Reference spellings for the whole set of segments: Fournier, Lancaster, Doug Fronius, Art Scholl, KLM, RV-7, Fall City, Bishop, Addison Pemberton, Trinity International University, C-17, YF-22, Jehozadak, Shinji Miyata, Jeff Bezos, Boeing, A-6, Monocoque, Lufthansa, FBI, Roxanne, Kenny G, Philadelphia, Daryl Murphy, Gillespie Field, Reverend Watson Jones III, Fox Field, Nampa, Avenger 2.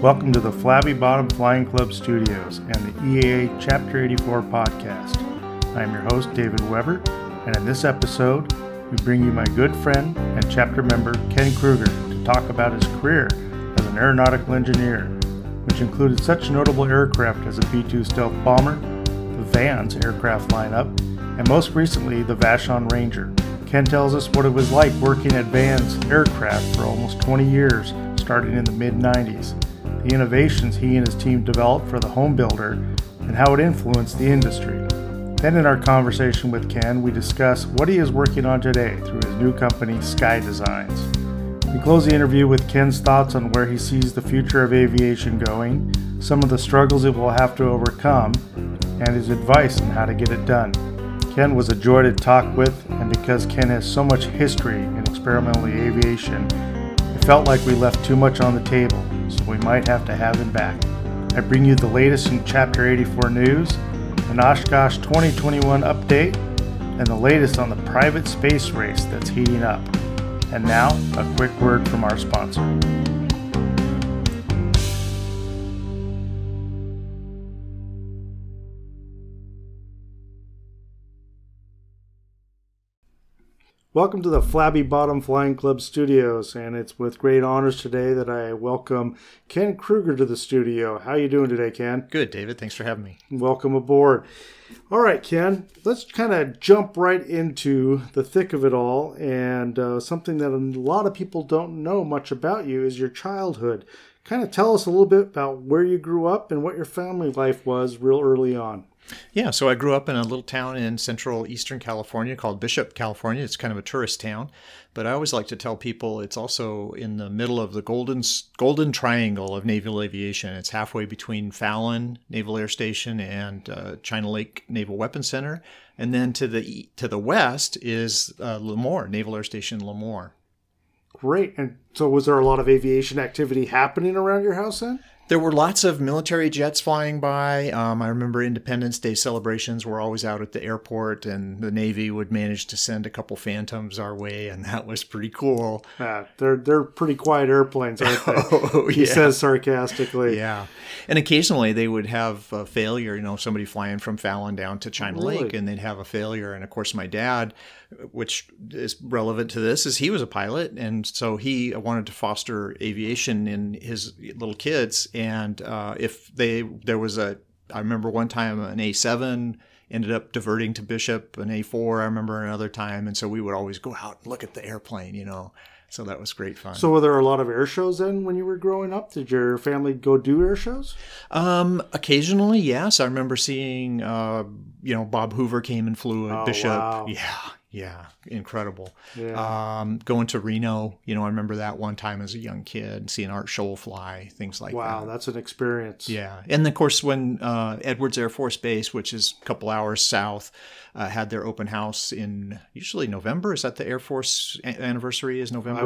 Welcome to the Flabby Bottom Flying Club Studios and the EAA Chapter 84 podcast. I'm your host, David Weber, and in this episode, we bring you my good friend and chapter member, Ken Krueger, to talk about his career as an aeronautical engineer, which included such notable aircraft as a B-2 stealth bomber, the Van's aircraft lineup, and most recently, the Vashon Ranger. Ken tells us what it was like working at Van's aircraft for almost 20 years, starting in the mid-90s. The innovations he and his team developed for the home builder, and how it influenced the industry. Then in our conversation with Ken, we discuss what he is working on today through his new company, Sky Designs. We close the interview with Ken's thoughts on where he sees the future of aviation going, some of the struggles it will have to overcome, and his advice on how to get it done. Ken was a joy to talk with, and because Ken has so much history in experimental aviation, it felt like we left too much on the table, so we might have to have him back. I bring you the latest in Chapter 84 news, an Oshkosh 2021 update, and the latest on the private space race that's heating up. And now, a quick word from our sponsor. Welcome to the Flabby Bottom Flying Club Studios, and it's with great honors today that I welcome Ken Krueger to the studio. How are you doing today, Ken? Good, David. Thanks for having me. Welcome aboard. All right, Ken, let's kind of jump right into the thick of it all, and something that a lot of people don't know much about you is your childhood. Kind of tell us a little bit about where you grew up and what your family life was real early on. Yeah, so I grew up in a little town in central eastern California called Bishop, California. It's kind of a tourist town, but I always like to tell people it's also in the middle of the golden triangle of naval aviation. It's halfway between Fallon Naval Air Station and China Lake Naval Weapons Center, and then to the west is Lemoore, Naval Air Station Lemoore. Great. And so was there a lot of aviation activity happening around your house then? There were lots of military jets flying by. I remember Independence Day celebrations were always out at the airport, and the Navy would manage to send a couple Phantoms our way, and that was pretty cool. They're pretty quiet airplanes, aren't they? Oh, yeah. He says sarcastically. Yeah. And occasionally they would have a failure, somebody flying from Fallon down to China Lake, and they'd have a failure. And, of course, my dad, which is relevant to this, is he was a pilot, and so he wanted to foster aviation in his little kids. And I remember one time an A-7 ended up diverting to Bishop, an A-4 I remember another time. And so we would always go out and look at the airplane, So that was great fun. So were there a lot of air shows then when you were growing up? Did your family go do air shows? Occasionally, yes. I remember seeing, Bob Hoover came and flew at Bishop. Wow. Yeah, incredible. Yeah. Going to Reno, I remember that one time as a young kid, seeing Art Scholl fly, things like that. Wow, that's an experience. Yeah. And, of course, when Edwards Air Force Base, which is a couple hours south, had their open house in usually November. Is that the Air Force anniversary is November?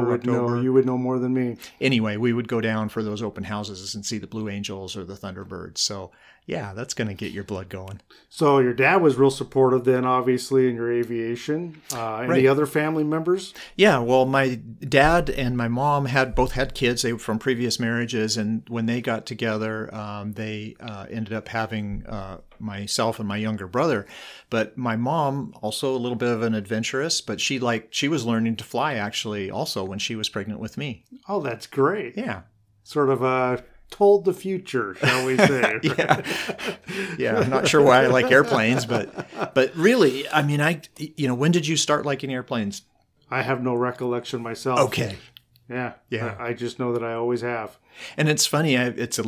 You would know more than me. Anyway, we would go down for those open houses and see the Blue Angels or the Thunderbirds. So, yeah, that's going to get your blood going. So your dad was real supportive then, obviously, in your aviation. Any other family members? Yeah, well, my dad and my mom both had kids. They were from previous marriages. And when they got together, they ended up having myself and my younger brother. But my mom, also a little bit of an adventurous, but she was learning to fly, actually, also when she was pregnant with me. Oh, that's great. Yeah. Sort of a... told the future, shall we say. Yeah, I'm not sure why I like airplanes, but really, I mean, when did you start liking airplanes? I have no recollection myself. Okay. Yeah. I just know that I always have. And it's funny, it's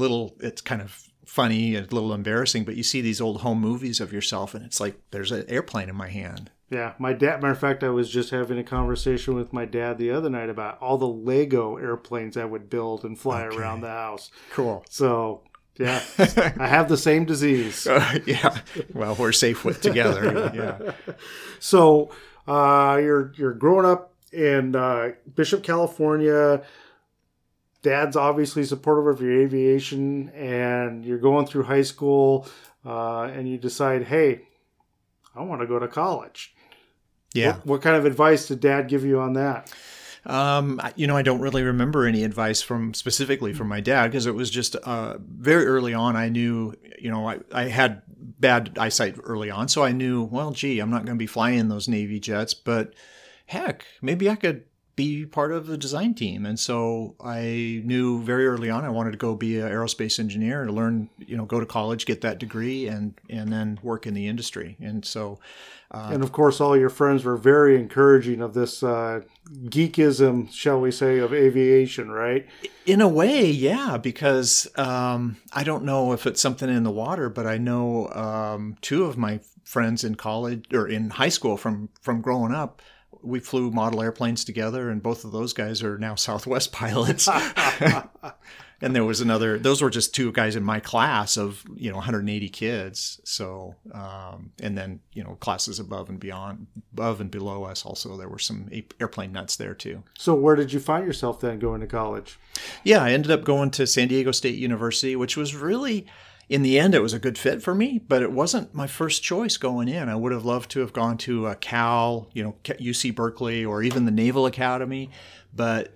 kind of funny, a little embarrassing, but you see these old home movies of yourself, and it's like, there's an airplane in my hand. Yeah, my dad, matter of fact, I was just having a conversation with my dad the other night about all the Lego airplanes I would build and fly around the house. Cool. So, yeah, I have the same disease. Yeah, well, we're safe with together. Yeah. So, you're growing up in Bishop, California. Dad's obviously supportive of your aviation, and you're going through high school, and you decide, hey, I want to go to college. Yeah. What kind of advice did Dad give you on that? I don't really remember any advice specifically from my dad, because it was just very early on. I knew, I had bad eyesight early on, so I knew, well, gee, I'm not going to be flying those Navy jets, but heck, maybe I could be part of the design team. And so I knew very early on I wanted to go be an aerospace engineer, to learn, go to college, get that degree, and then work in the industry. And so, and of course, all your friends were very encouraging of this geekism, shall we say, of aviation, right? In a way, yeah, because I don't know if it's something in the water, but I know two of my friends in college or in high school from growing up. We flew model airplanes together, and both of those guys are now Southwest pilots. And there was another, those were just two guys in my class of, 180 kids. So, and then, classes above and below us also, there were some airplane nuts there too. So where did you find yourself then going to college? Yeah, I ended up going to San Diego State University, which was really, in the end, it was a good fit for me, but it wasn't my first choice going in. I would have loved to have gone to a Cal, UC Berkeley, or even the Naval Academy,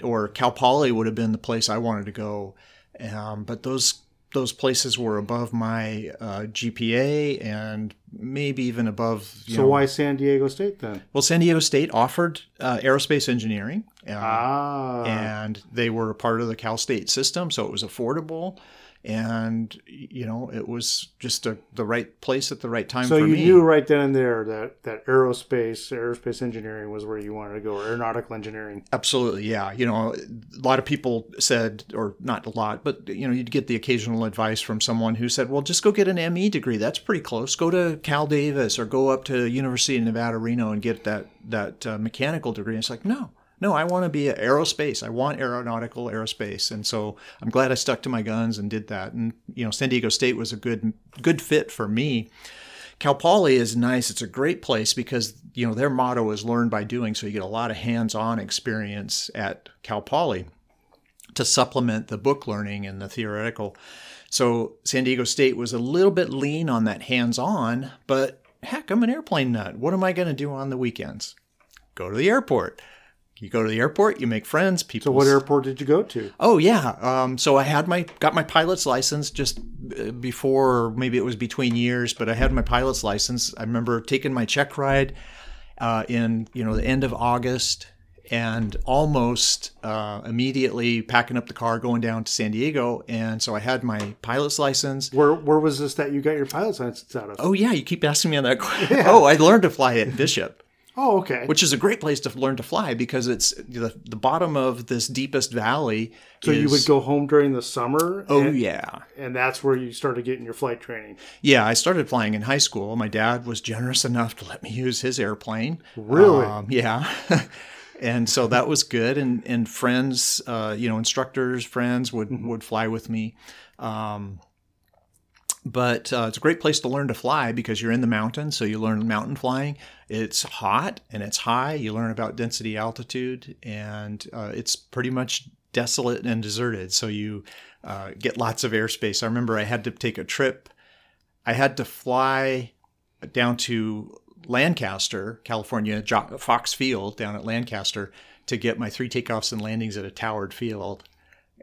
or Cal Poly would have been the place I wanted to go. But those places were above my GPA and maybe even above. So why San Diego State then? Well, San Diego State offered aerospace engineering, and they were a part of the Cal State system, so it was affordable. And, it was just the right place at the right time for me. So you knew right then and there that aerospace engineering was where you wanted to go, or aeronautical engineering. Absolutely, yeah. A lot of people said, or not a lot, but, you'd get the occasional advice from someone who said, well, just go get an ME degree. That's pretty close. Go to Cal Davis or go up to University of Nevada, Reno and get that mechanical degree. And it's like, No, I want to be aerospace. I want aerospace. And so I'm glad I stuck to my guns and did that. And, San Diego State was a good fit for me. Cal Poly is nice. It's a great place because, their motto is learn by doing. So you get a lot of hands-on experience at Cal Poly to supplement the book learning and the theoretical. So San Diego State was a little bit lean on that hands-on, but heck, I'm an airplane nut. What am I going to do on the weekends? Go to the airport. You go to the airport, you make friends, people. So what airport did you go to? Oh, yeah. So I got my pilot's license just before, maybe it was between years, but I had my pilot's license. I remember taking my check ride in, the end of August and almost immediately packing up the car, going down to San Diego. And so I had my pilot's license. Where was this that you got your pilot's license out of? Oh, yeah. You keep asking me on that question. Yeah. Oh, I learned to fly at Bishop. Oh, okay. Which is a great place to learn to fly because it's the bottom of this deepest valley. So you would go home during the summer? Yeah. And that's where you started getting your flight training? Yeah, I started flying in high school. My dad was generous enough to let me use his airplane. Really? Yeah. And so that was good. And friends, instructors, friends would fly with me. But it's a great place to learn to fly because you're in the mountains, so you learn mountain flying. It's hot and it's high. You learn about density altitude, and it's pretty much desolate and deserted, so you get lots of airspace. I remember I had to take a trip. I had to fly down to Lancaster, California, Fox Field down at Lancaster to get my 3 takeoffs and landings at a towered field.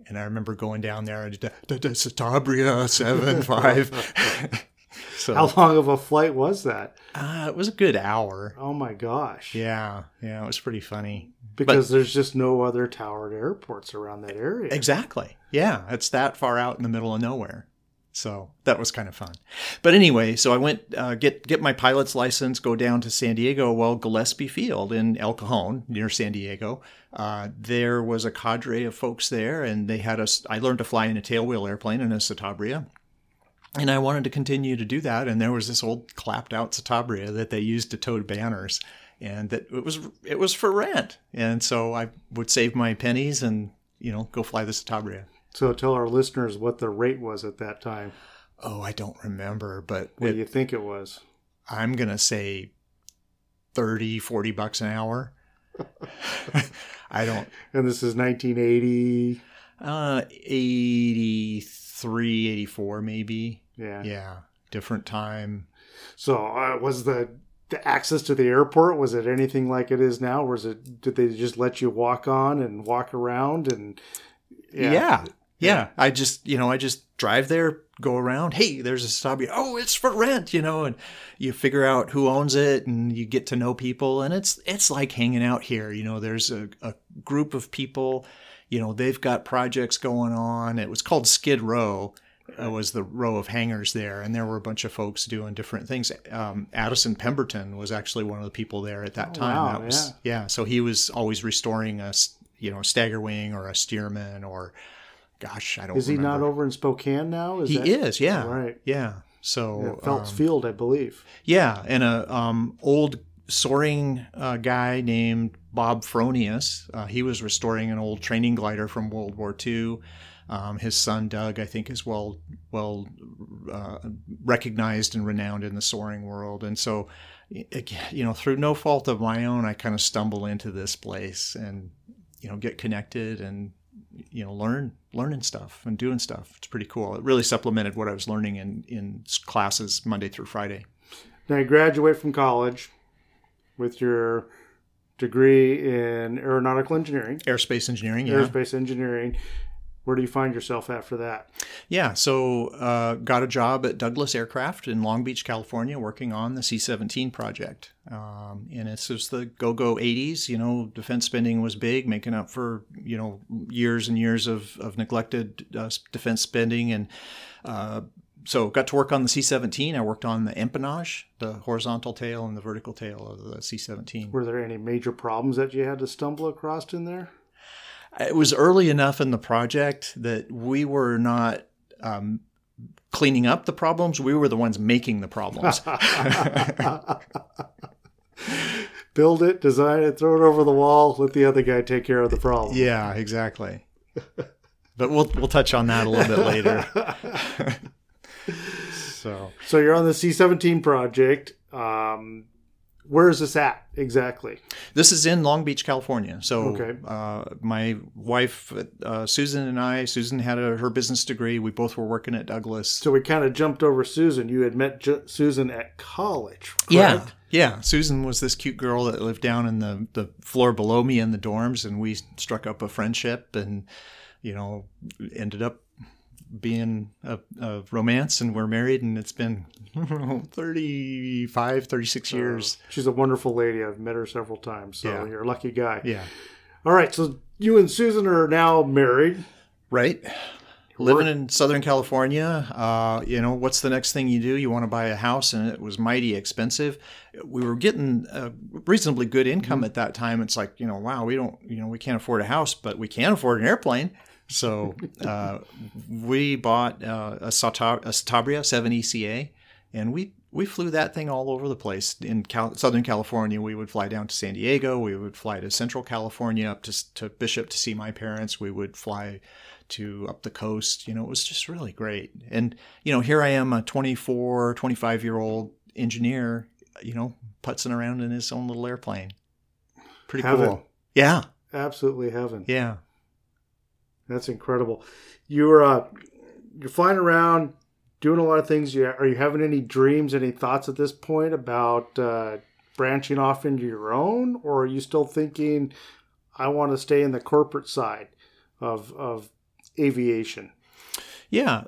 And I remember going down there and Citabria 75. So, how long of a flight was that? It was a good hour. Oh my gosh! Yeah, it was pretty funny because there's just no other towered airports around that area. Exactly. Yeah, it's that far out in the middle of nowhere. So that was kind of fun. But anyway, so I went get my pilot's license, go down to San Diego. Well, Gillespie Field in El Cajon near San Diego. There was a cadre of folks there, and they had us. I learned to fly in a tailwheel airplane and a Citabria. And I wanted to continue to do that. And there was this old clapped out Citabria that they used to tow banners, and that it was for rent. And so I would save my pennies and, go fly the Citabria. So tell our listeners what the rate was at that time. Oh, I don't remember, but... What do you think it was? I'm going to say $40 an hour. I don't... And this is 1980? 83, 84 maybe. Yeah. Yeah. Different time. So was the... the access to the airport, was it anything like it is now? Or is it, did they just let you walk on and walk around? And yeah. I just drive there, go around. Hey, there's a stop. Oh, it's for rent, and you figure out who owns it and you get to know people. And it's like hanging out here. There's a group of people, they've got projects going on. It was called Skid Row. It was the row of hangars there. And there were a bunch of folks doing different things. Addison Pemberton was actually one of the people there at that time. Wow, that was, yeah. So he was always restoring a, a stagger wing or a steerman or, gosh, I don't know. Is he remember. Not over in Spokane now? He is, yeah. Right. Yeah. So yeah, Phelps Field, I believe. Yeah. And a old soaring guy named Bob Fronius. He was restoring an old training glider from World War II. His son, Doug, I think is well recognized and renowned in the soaring world. And so, through no fault of my own, I kind of stumble into this place and, get connected and, learning stuff and doing stuff. It's pretty cool. It really supplemented what I was learning in classes Monday through Friday. Now you graduate from college with your degree in aeronautical engineering. Aerospace engineering, yeah. Aerospace engineering. Where do you find yourself after that? Yeah, so got a job at Douglas Aircraft in Long Beach, California, working on the C-17 project. And it's just the go-go 80s. Defense spending was big, making up for, years and years of neglected defense spending. And so got to work on the C-17. I worked on the empennage, the horizontal tail and the vertical tail of the C-17. Were there any major problems that you had to stumble across in there? It was early enough in the project that we were not cleaning up the problems. We were the ones making the problems. Build it, design it, throw it over the wall, let the other guy take care of the problem. Yeah, exactly. But we'll touch on that a little bit later. So you're on the C-17 project. Where is this at exactly? This is in Long Beach, California. So okay. My wife, Susan and I, Susan had her business degree. We both were working at Douglas. So we kind of jumped over Susan. You had met Susan at college, correct? Yeah. Yeah. Susan was this cute girl that lived down in the floor below me in the dorms. And we struck up a friendship and, ended up being a romance, and we're married, and it's been 36 years. She's a wonderful lady. I've met her several times, so yeah. You're a lucky guy. Yeah. All right, so you and Susan are now married. Right. Living in Southern California, what's the next thing you do? You want to buy a house, and it was mighty expensive. We were getting a reasonably good income at that time. It's like, wow, we can't afford a house, but we can afford an airplane. So we bought a Satabria 7ECA, and we flew that thing all over the place. In Southern California, we would fly down to San Diego. We would fly to Central California, up to Bishop to see my parents. We would fly up the coast. It was just really great. And, here I am, a 24, 25-year-old engineer, putzing around in his own little airplane. Pretty heaven. Cool. Yeah. Absolutely heaven. Yeah. That's incredible. You're flying around, doing a lot of things. Are you having any dreams, any thoughts at this point about branching off into your own? Or are you still thinking, I want to stay in the corporate side of aviation? Yeah,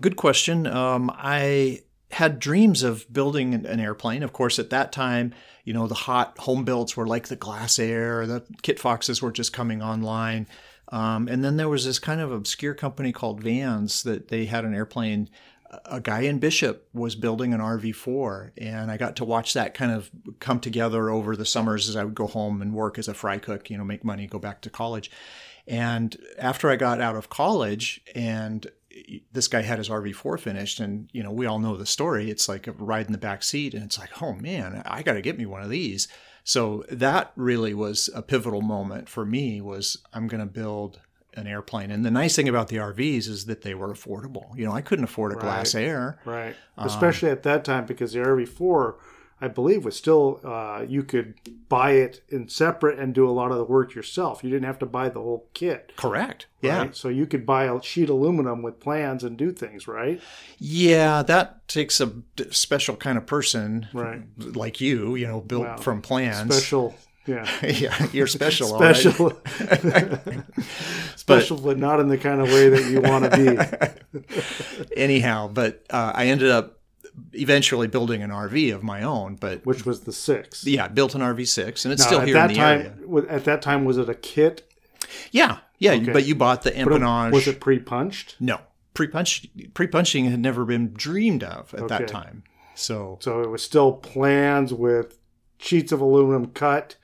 good question. I had dreams of building an airplane. Of course, at that time, the hot home builds were like the Glass Air. The Kit Foxes were just coming online. And then there was this kind of obscure company called Van's that they had an airplane. A guy in Bishop was building an RV-4, and I got to watch that kind of come together over the summers as I would go home and work as a fry cook, make money, go back to college. And after I got out of college, and this guy had his RV-4 finished, and, we all know the story. It's like a ride in the back seat, and it's like, oh, man, I got to get me one of these. So that really was a pivotal moment for me, was I'm going to build an airplane. And the nice thing about the RVs is that they were affordable. I couldn't afford a Glass Air. Right. Especially at that time, because the RV-4, I believe was still, you could buy it in separate and do a lot of the work yourself. You didn't have to buy the whole kit. Correct. Right? Yeah. So you could buy a sheet aluminum with plans and do things, right? Yeah, that takes a special kind of person, right? Like you, you know, built wow. from plans. Special. Yeah. Yeah, you're special. Special. Special, but not in the kind of way that you want to be. Anyhow, but I ended up eventually building an RV of my own, but which was the 6. Yeah, built an RV-6, and it's now, still here in the area. At that time, was it a kit? Yeah, yeah. Okay. But you bought the empennage. Was it pre-punched? No, pre-punching had never been dreamed of at that time. So it was still plans with sheets of aluminum cut,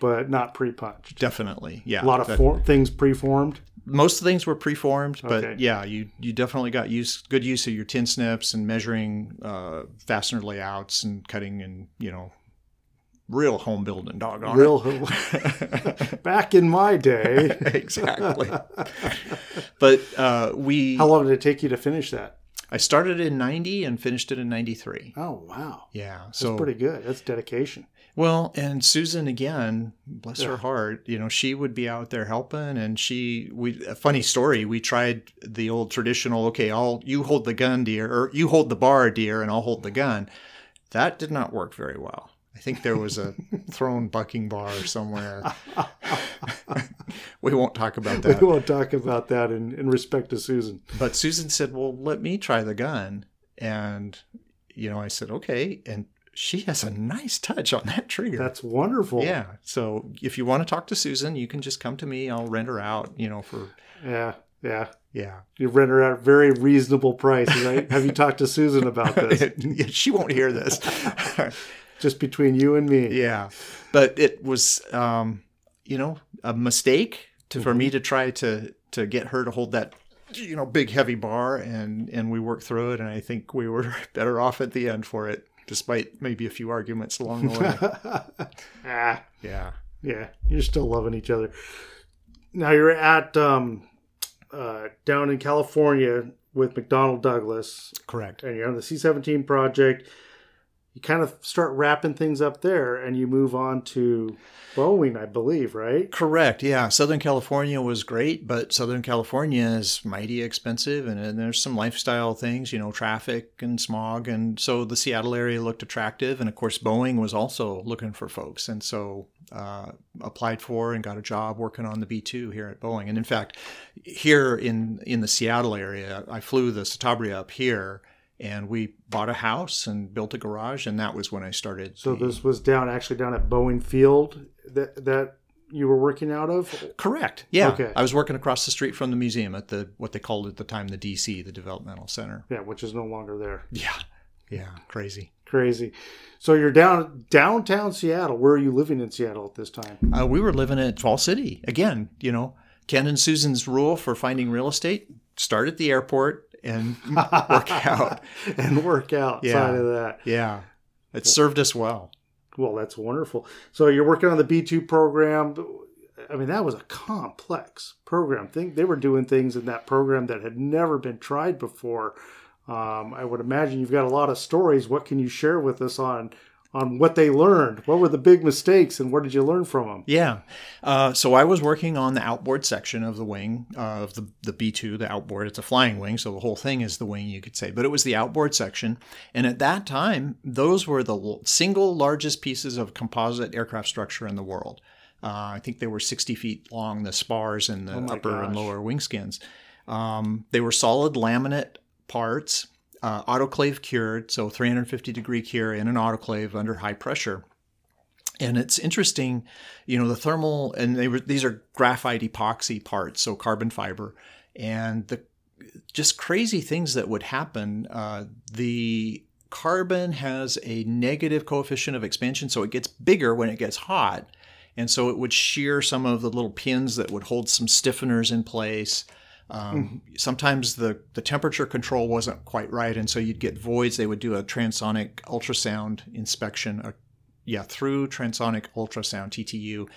but not pre-punched. Definitely, yeah. A lot of things pre-formed. Most things were preformed, but yeah, you definitely got good use of your tin snips and measuring fastener layouts and cutting and, you know, real home building, doggone it. Back in my day. Exactly. But how long did it take you to finish that? I started in 90 and finished it in 93. Oh, wow. Yeah. That's pretty good. That's dedication. Well, and Susan, again, bless her heart, you know, she would be out there helping, and a funny story, we tried the old traditional, you hold the gun, dear, or you hold the bar, dear, and I'll hold the gun. That did not work very well. I think there was a thrown bucking bar somewhere. We won't talk about that. We won't talk about that in respect to Susan. But Susan said, well, let me try the gun. And, you know, I said, okay, and she has a nice touch on that trigger. That's wonderful. Yeah. So if you want to talk to Susan, you can just come to me. I'll rent her out, you know, for... Yeah. Yeah. Yeah. You rent her out at a very reasonable price, right? Have you talked to Susan about this? She won't hear this. Just between you and me. Yeah. But it was, you know, a mistake for me to try to get her to hold that, you know, big heavy bar. And we worked through it. And I think we were better off at the end for it, despite maybe a few arguments along the way. Yeah. Yeah. You're still loving each other. Now you're at down in California with McDonnell Douglas. Correct. And you're on the C-17 project. You kind of start wrapping things up there, and you move on to Boeing, I believe, right? Correct, yeah. Southern California was great, but Southern California is mighty expensive, and there's some lifestyle things, you know, traffic and smog, and so the Seattle area looked attractive, and of course Boeing was also looking for folks, and so applied for and got a job working on the B-2 here at Boeing. And in fact, here in the Seattle area, I flew the Citabria up here, and we bought a house and built a garage, and that was when I started. So this was down at Boeing Field that you were working out of? Correct. Yeah. Okay. I was working across the street from the museum at what they called at the time the DC, the Developmental Center. Yeah, which is no longer there. Yeah. Yeah. Crazy. So you're downtown Seattle. Where are you living in Seattle at this time? We were living at Fall City. Again, you know, Ken and Susan's rule for finding real estate, start at the airport. And work out. Side of that. Yeah. It served us well. Well, that's wonderful. So you're working on the B-2 program. I mean, that was a complex program. They were doing things in that program that had never been tried before. I would imagine you've got a lot of stories. What can you share with us on what they learned? What were the big mistakes, and what did you learn from them? Yeah. So I was working on the outboard section of the wing, of the B-2, the outboard. It's a flying wing, so the whole thing is the wing, you could say. But it was the outboard section. And at that time, those were the single largest pieces of composite aircraft structure in the world. I think they were 60 feet long, the spars and the upper and lower wing skins. They were solid laminate parts. Autoclave cured, so 350 degree cure in an autoclave under high pressure. And it's interesting, you know, the thermal, and these are graphite epoxy parts, so carbon fiber, and the just crazy things that would happen. The carbon has a negative coefficient of expansion, so it gets bigger when it gets hot, and so it would shear some of the little pins that would hold some stiffeners in place. Sometimes the temperature control wasn't quite right, and so you'd get voids. They would do a transonic ultrasound inspection, through transonic ultrasound, TTU,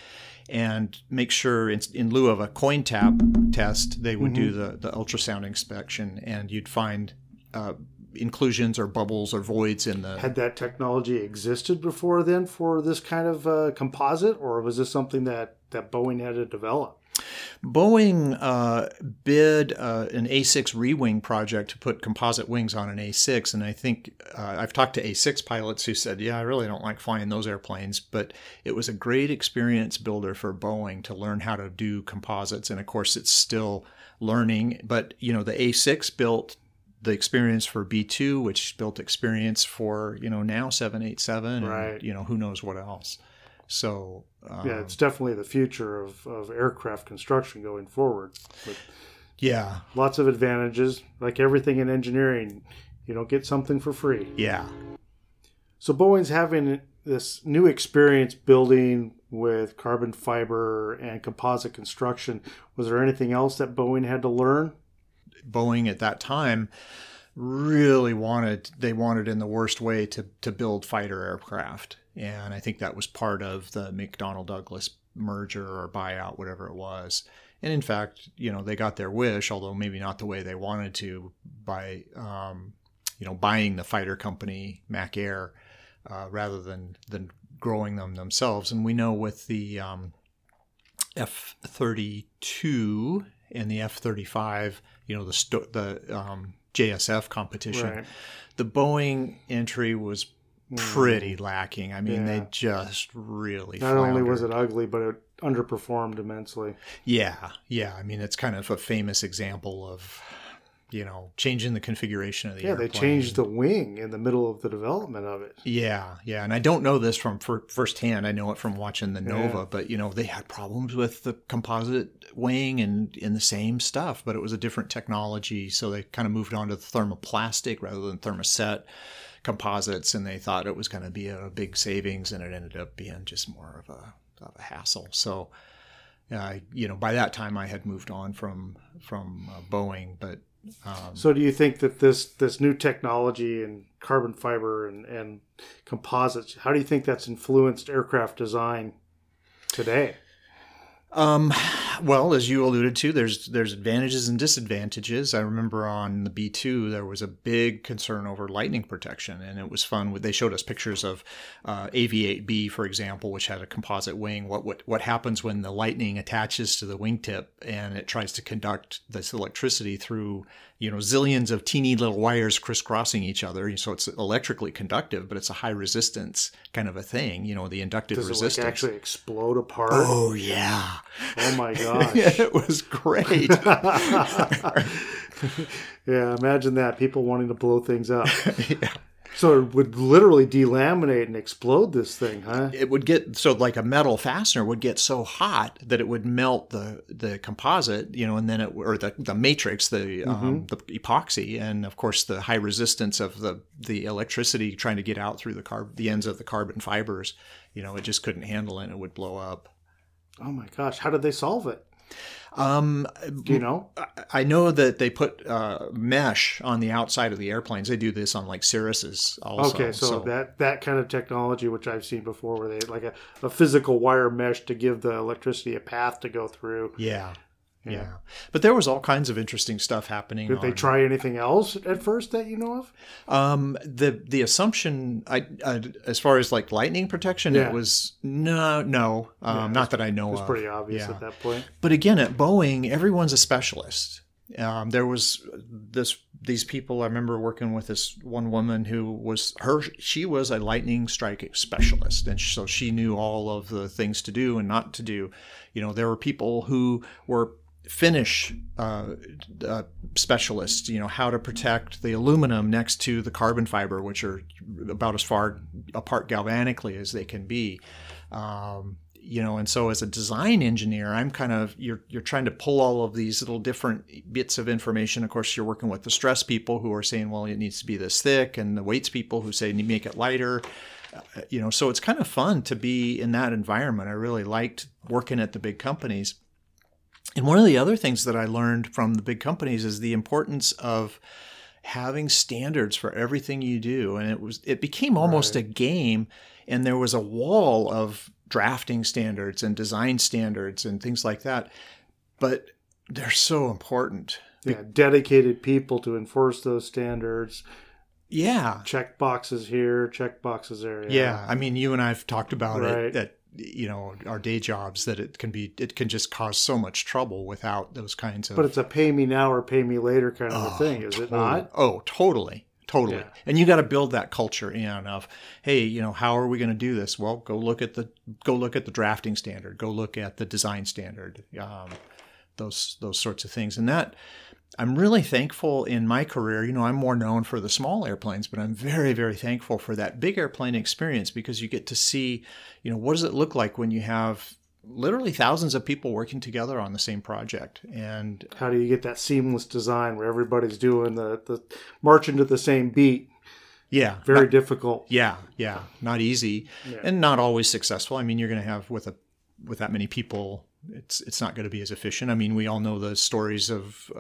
and make sure in lieu of a coin tap test, they would do the ultrasound inspection, and you'd find inclusions or bubbles or voids in the... Had that technology existed before then for this kind of composite, or was this something that, Boeing had to develop? Boeing bid an A-6 re-wing project to put composite wings on an A-6, and I think I've talked to A-6 pilots who said, yeah, I really don't like flying those airplanes, but it was a great experience builder for Boeing to learn how to do composites, and of course it's still learning, but you know, the A-6 built the experience for B-2, which built experience for, you know, now 787, right, and, you know, who knows what else. So yeah, it's definitely the future of, aircraft construction going forward. But yeah, lots of advantages. Like everything in engineering, you don't get something for free. Yeah. So Boeing's having this new experience building with carbon fiber and composite construction. Was there anything else that Boeing had to learn? Boeing at that time really wanted, they wanted in the worst way to, build fighter aircraft. And I think that was part of the McDonnell Douglas merger or buyout, whatever it was. And in fact, you know, they got their wish, although maybe not the way they wanted to, by, you know, buying the fighter company, Mac Air, rather than, growing them themselves. And we know with the F-32 and the F-35, you know, the JSF competition, right, the Boeing entry was pretty lacking. I mean, yeah, they just really not floundered. Only was it ugly, but it underperformed immensely. Yeah, yeah. I mean, it's kind of a famous example of, you know, changing the configuration of the airplane. They changed the wing in the middle of the development of it. Yeah, yeah. And I don't know this from firsthand. I know it from watching the Nova, but, you know, they had problems with the composite wing and in the same stuff, but it was a different technology. So they kind of moved on to the thermoplastic rather than thermoset composites, and they thought it was going to be a big savings, and it ended up being just more of a hassle. So, you know, by that time I had moved on from Boeing. But so, do you think that this new technology and carbon fiber and, composites, how do you think that's influenced aircraft design today? Well, as you alluded to, there's advantages and disadvantages. I remember on the B-2, there was a big concern over lightning protection, and it was fun. They showed us pictures of AV-8B, for example, which had a composite wing. What happens when the lightning attaches to the wingtip and it tries to conduct this electricity through, you know, zillions of teeny little wires crisscrossing each other. So it's electrically conductive, but it's a high resistance kind of a thing, you know, the inductive resistance. Does it like actually explode apart? Oh, yeah. Oh, my gosh. Yeah, it was great. Yeah, imagine that. People wanting to blow things up. Yeah. So it would literally delaminate and explode this thing, huh? It would get, so like a metal fastener would get so hot that it would melt the composite, you know, and then it, or the matrix, the epoxy, and of course the high resistance of the electricity trying to get out through the ends of the carbon fibers, you know, it just couldn't handle it and it would blow up. Oh my gosh, how did they solve it? Do you know? I know that they put mesh on the outside of the airplanes. They do this on like Cirruses also. Okay, so that kind of technology, which I've seen before, where they like a physical wire mesh to give the electricity a path to go through. Yeah. Yeah. Yeah. But there was all kinds of interesting stuff happening. Did they try anything else at first that you know of? The assumption, as far as like lightning protection, it was no. Not that I know of. It was pretty obvious at that point. But again, at Boeing, everyone's a specialist. There was these people, I remember working with this one woman who was she was a lightning strike specialist. And so she knew all of the things to do and not to do. You know, there were people who were Finnish specialists, you know, how to protect the aluminum next to the carbon fiber, which are about as far apart galvanically as they can be. You know, and so as a design engineer, I'm kind of, you're trying to pull all of these little different bits of information. Of course, you're working with the stress people who are saying, well, it needs to be this thick, and the weights people who say, make it lighter. You know, so it's kind of fun to be in that environment. I really liked working at the big companies. And one of the other things that I learned from the big companies is the importance of having standards for everything you do. And it became almost a game, and there was a wall of drafting standards and design standards and things like that. But they're so important. Yeah, dedicated people to enforce those standards, Yeah. Check boxes here, check boxes there. Yeah. I mean, you and I have talked about it that, you know, our day jobs, that it can just cause so much trouble without those kinds of. But it's a pay me now or pay me later kind of a thing, is it not? Oh, totally. Totally. Yeah. And you got to build that culture in of, hey, you know, how are we going to do this? Well, go look at the drafting standard, go look at the design standard, those sorts of things. And that, I'm really thankful in my career. You know, I'm more known for the small airplanes, but I'm very, very thankful for that big airplane experience, because you get to see, you know, what does it look like when you have literally thousands of people working together on the same project. And how do you get that seamless design where everybody's doing the marching to the same beat? Yeah. Very difficult. Yeah. Yeah. Not easy, and not always successful. I mean, you're going to have with that many people, it's not going to be as efficient. I mean, we all know the stories of,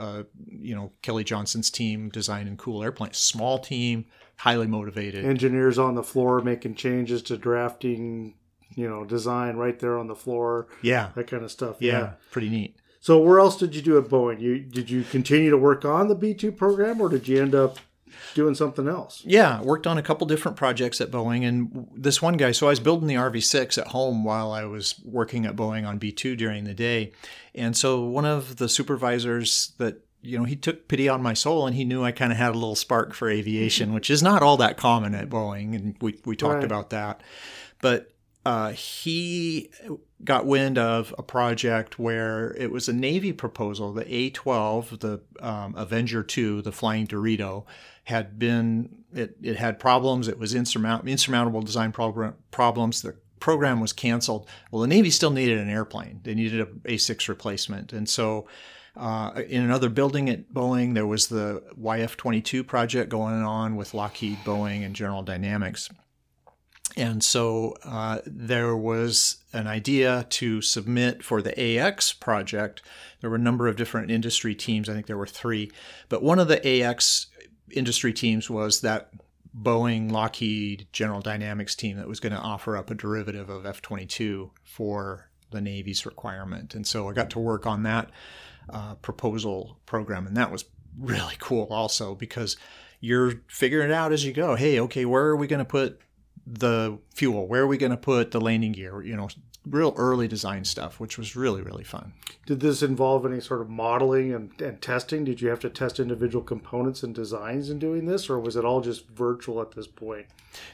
you know, Kelly Johnson's team designing cool airplanes. Small team, highly motivated. Engineers on the floor making changes to drafting, you know, design right there on the floor. Yeah. That kind of stuff. Yeah. Pretty neat. So where else did you do at Boeing? Did you continue to work on the B-2 program, or did you end up doing something else? Yeah, worked on a couple different projects at Boeing, and this one guy, so I was building the RV-6 at home while I was working at Boeing on B-2 during the day. And so one of the supervisors that, you know, he took pity on my soul, and he knew I kind of had a little spark for aviation, which is not all that common at Boeing, and we talked about that. But he got wind of a project where it was a Navy proposal. The A-12, the Avenger 2, the Flying Dorito, had been, it had problems. It was insurmountable design problems. The program was canceled. Well, the Navy still needed an airplane. They needed an A-6 replacement. And so in another building at Boeing, there was the YF-22 project going on with Lockheed, Boeing, and General Dynamics. And so there was an idea to submit for the AX project. There were a number of different industry teams. I think there were three. But one of the AX industry teams was that Boeing, Lockheed, General Dynamics team that was going to offer up a derivative of F-22 for the Navy's requirement. And so I got to work on that proposal program. And that was really cool also, because you're figuring it out as you go. Hey, okay, where are we going to put the fuel, where are we going to put the landing gear, you know, real early design stuff, which was really, really fun. Did this involve any sort of modeling and testing? Did you have to test individual components and designs in doing this, or was it all just virtual at this point?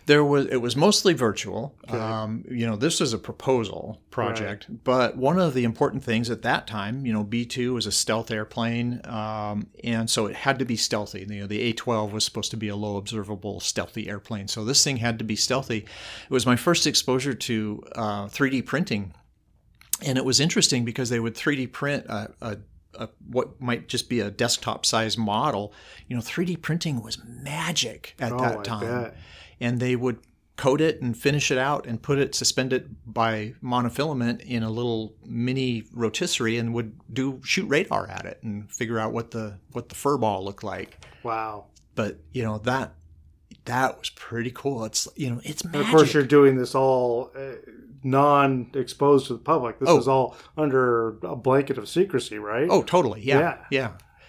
It was mostly virtual. Okay. You know, this is a proposal project, but one of the important things at that time, you know, B-2 was a stealth airplane, and so it had to be stealthy. You know, the A-12 was supposed to be a low observable stealthy airplane, so this thing had to be stealthy. It was my first exposure to 3D printing. And it was interesting because they would 3D print a what might just be a desktop size model. You know, 3D printing was magic at that time. Bet. And they would coat it and finish it out and suspend it by monofilament in a little mini rotisserie, and would shoot radar at it and figure out what the fur ball looked like. Wow. But you know, that was pretty cool. It's, you know, it's magic. And of course, you're doing this all non-exposed to the public. This is all under a blanket of secrecy, right? Oh, totally. Yeah.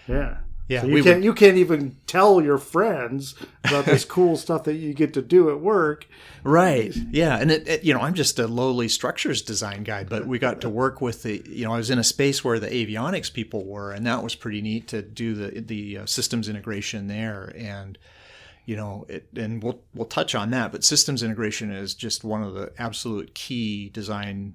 So you can't even tell your friends about this cool stuff that you get to do at work. Right. Yeah. And it you know, I'm just a lowly structures design guy, but we got to work with the, you know, I was in a space where the avionics people were, and that was pretty neat to do the systems integration there. And you know, and we'll touch on that, but systems integration is just one of the absolute key design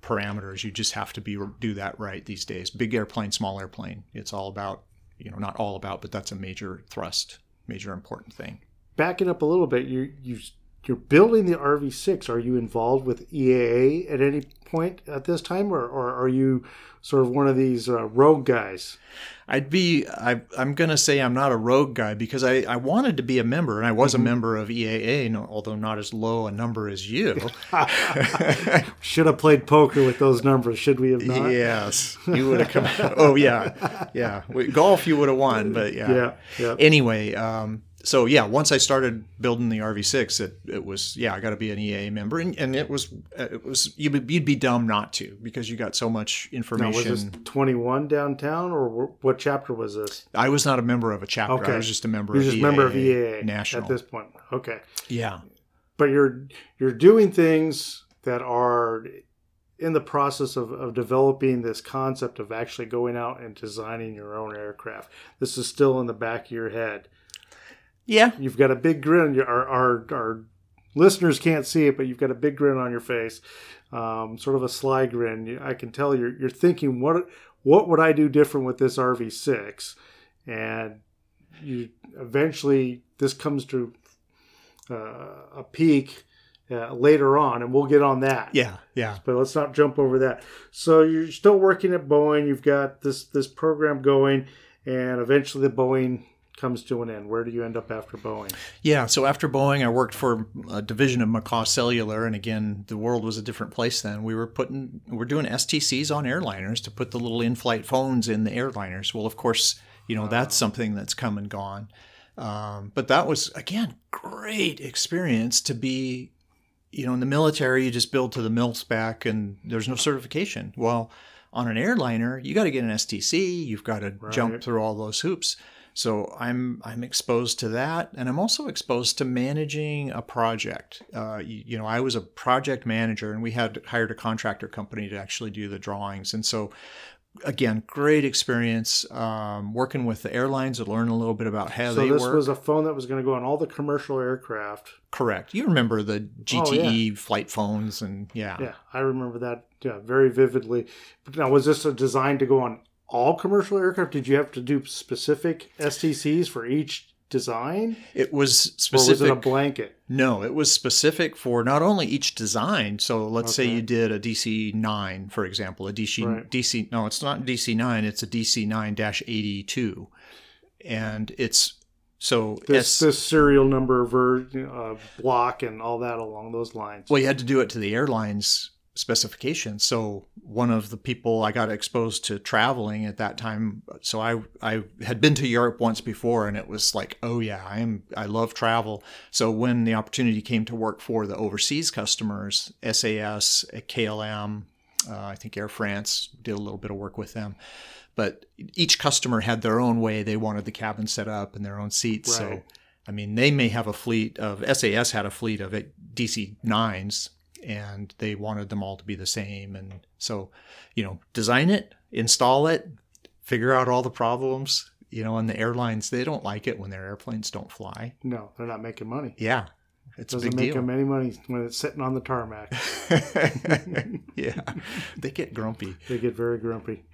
parameters. You just have to do that right these days. Big airplane, small airplane. It's all about, you know, not all about, but that's a major thrust, major important thing. Backing up a little bit, you're building the RV-6. Are you involved with EAA at any point at this time, or are you sort of one of these rogue guys? I'm going to say I'm not a rogue guy, because I wanted to be a member, and I was a member of EAA, although not as low a number as you. Should have played poker with those numbers, should we have not? Yes. You would have come out. Oh, yeah. Yeah. Golf, you would have won, but yeah. Anyway, So yeah, once I started building the RV-6, it was, yeah, I got to be an EA member, and it was you'd be dumb not to, because you got so much information. Now, was this 21 downtown, or what chapter was this? I was not a member of a chapter. Okay. I was just a member of EAA. Member of EAA national at this point. Okay. Yeah. But you're doing things that are in the process of developing this concept of actually going out and designing your own aircraft. This is still in the back of your head. Yeah. You've got a big grin. Our listeners can't see it, but you've got a big grin on your face, sort of a sly grin. I can tell you're thinking, what would I do different with this RV-6? And you eventually, this comes to a peak later on, and we'll get on that. Yeah, yeah. But let's not jump over that. So you're still working at Boeing. You've got this program going, and eventually the Boeing comes to an end. Where do you end up after Boeing? Yeah, so after Boeing, I worked for a division of Macaw Cellular, and again, the world was a different place then. We're doing STCs on airliners to put the little in-flight phones in the airliners. Well, of course, you know, that's something that's come and gone. But that was, again, great experience to be, you know, in the military, you just build to the mil-spec, and there's no certification. Well, on an airliner, you got to get an STC. You've got to jump through all those hoops. So I'm exposed to that, and I'm also exposed to managing a project. You know, I was a project manager, and we had hired a contractor company to actually do the drawings. And so, again, great experience working with the airlines to learn a little bit about how they work. So this was a phone that was going to go on all the commercial aircraft. Correct. You remember the GTE flight phones, and yeah, I remember that very vividly. But now, was this designed to go on all commercial aircraft? Did you have to do specific STCs for each design? It was specific. Or was it a blanket? No, it was specific for not only each design. So let's say you did a DC-9, for example, a No, it's not DC-9. It's a DC-9-82, and it's so this serial number block and all that along those lines. Well, you had to do it to the airlines specifications. So one of the people, I got exposed to traveling at that time. So I had been to Europe once before, and it was like, oh yeah, I love travel. So when the opportunity came to work for the overseas customers, SAS, KLM, I think Air France, did a little bit of work with them. But each customer had their own way. They wanted the cabin set up and their own seats. Right. So, I mean, they may have a fleet of, SAS had a fleet of DC-9s, and they wanted them all to be the same. And so, you know, design it, install it, figure out all the problems, you know, and the airlines, they don't like it when their airplanes don't fly. No, they're not making money. Yeah. It's a big deal. Doesn't make them any money when it's sitting on the tarmac. Yeah. They get grumpy. They get very grumpy.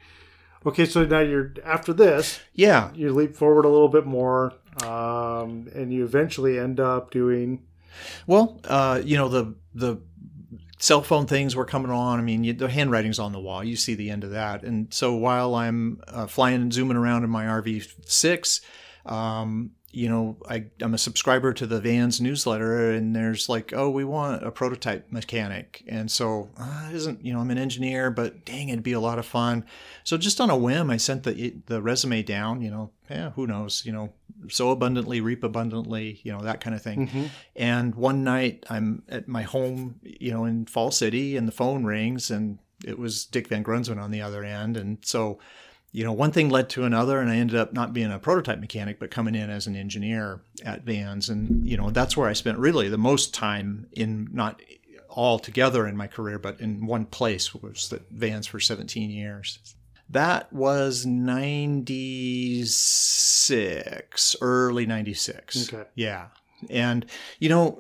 Okay. So now you're after this. Yeah. You leap forward a little bit more, and you eventually end up doing. Well, you know, the cell phone things were coming on. I mean, the handwriting's on the wall. You see the end of that. And so while I'm flying and zooming around in my RV-6, you know, I'm a subscriber to the Van's newsletter, and there's like, oh, we want a prototype mechanic. And so I'm an engineer, but dang, it'd be a lot of fun. So just on a whim, I sent the resume down, you know, who knows, you know, sow abundantly, reap abundantly, you know, that kind of thing. Mm-hmm. And one night I'm at my home, you know, in Fall City, and the phone rings, and it was Dick Van Grunsven on the other end. And so, you know, one thing led to another, and I ended up not being a prototype mechanic, but coming in as an engineer at Van's. And, you know, that's where I spent really the most time, in not all together in my career, but in one place, was at Van's for 17 years. That was 96, early 96. Okay. Yeah. And, you know,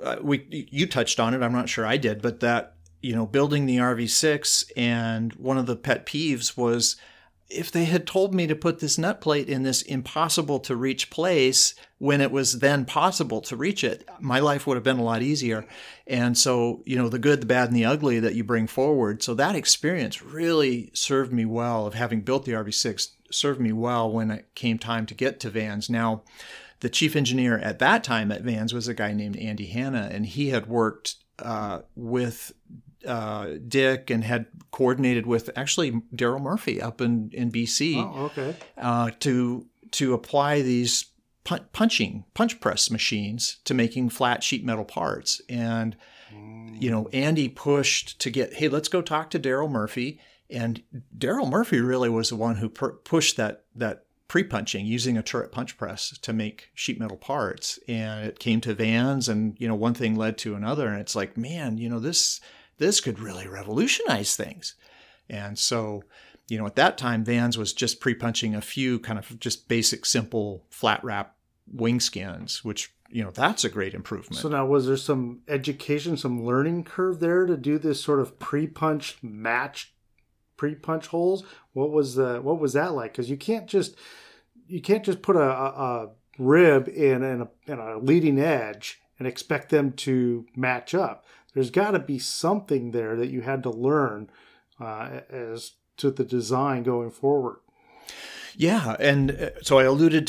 you touched on it. I'm not sure I did, but that, you know, building the RV-6, and one of the pet peeves was, if they had told me to put this nut plate in this impossible to reach place when it was then possible to reach it, my life would have been a lot easier. And so, you know, the good, the bad, and the ugly that you bring forward. So that experience really served me well, of having built the RV-6, served me well when it came time to get to Van's. Now, the chief engineer at that time at Van's was a guy named Andy Hanna, and he had worked with Dick, and had coordinated with actually Daryl Murphy up in BC. Oh, okay. To apply these punch press machines to making flat sheet metal parts. And, you know, Andy pushed to get, hey, let's go talk to Daryl Murphy. And Daryl Murphy really was the one who pushed that pre-punching using a turret punch press to make sheet metal parts. And it came to Van's, and, you know, one thing led to another. And it's like, man, you know, this could really revolutionize things. And so, you know, at that time, Van's was just pre-punching a few kind of just basic, simple flat wrap wing skins, which, you know, that's a great improvement. So now, was there some education, some learning curve there to do this sort of pre-punch match, pre-punch holes? What was that like? Because you can't just put a rib in a leading edge and expect them to match up. There's got to be something there that you had to learn as to the design going forward. Yeah, and so I alluded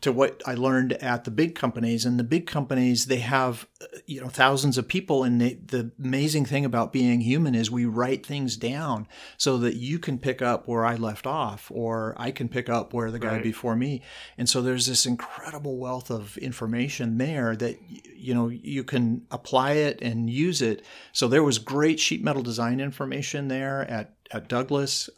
to what I learned at the big companies. And the big companies, they have, you know, thousands of people, and the amazing thing about being human is we write things down so that you can pick up where I left off, or I can pick up where the guy right before me. And so there's this incredible wealth of information there that, you know, you can apply it and use it. So there was great sheet metal design information there at Douglas,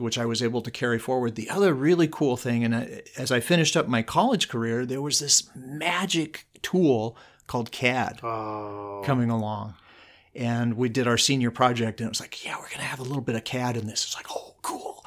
which I was able to carry forward. The other really cool thing, and as I finished up my college career, there was this magic tool called CAD coming along. And we did our senior project, and it was like, yeah, we're going to have a little bit of CAD in this. It's like, oh, cool.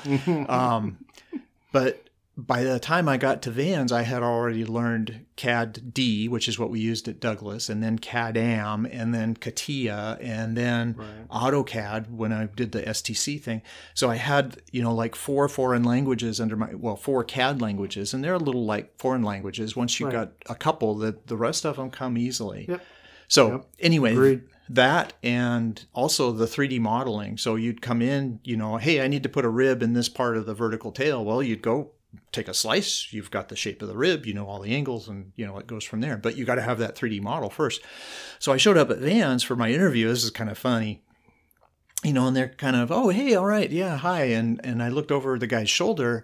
But by the time I got to Van's, I had already learned CAD-D, which is what we used at Douglas, and then CAD-AM, and then CATIA, and then AutoCAD when I did the STC thing. So I had, you know, like four foreign languages under my, well, four CAD languages, and they're a little like foreign languages. Once you got a couple, the rest of them come easily. Yep. So anyway, that, and also the 3D modeling. So you'd come in, you know, hey, I need to put a rib in this part of the vertical tail. Well, you'd go take a slice, you've got the shape of the rib, you know, all the angles, and, you know, it goes from there. But you got to have that 3D model first. So I showed up at Van's for my interview. This is kind of funny, you know, and they're kind of, oh, hey, all right, yeah, hi. And I looked over the guy's shoulder,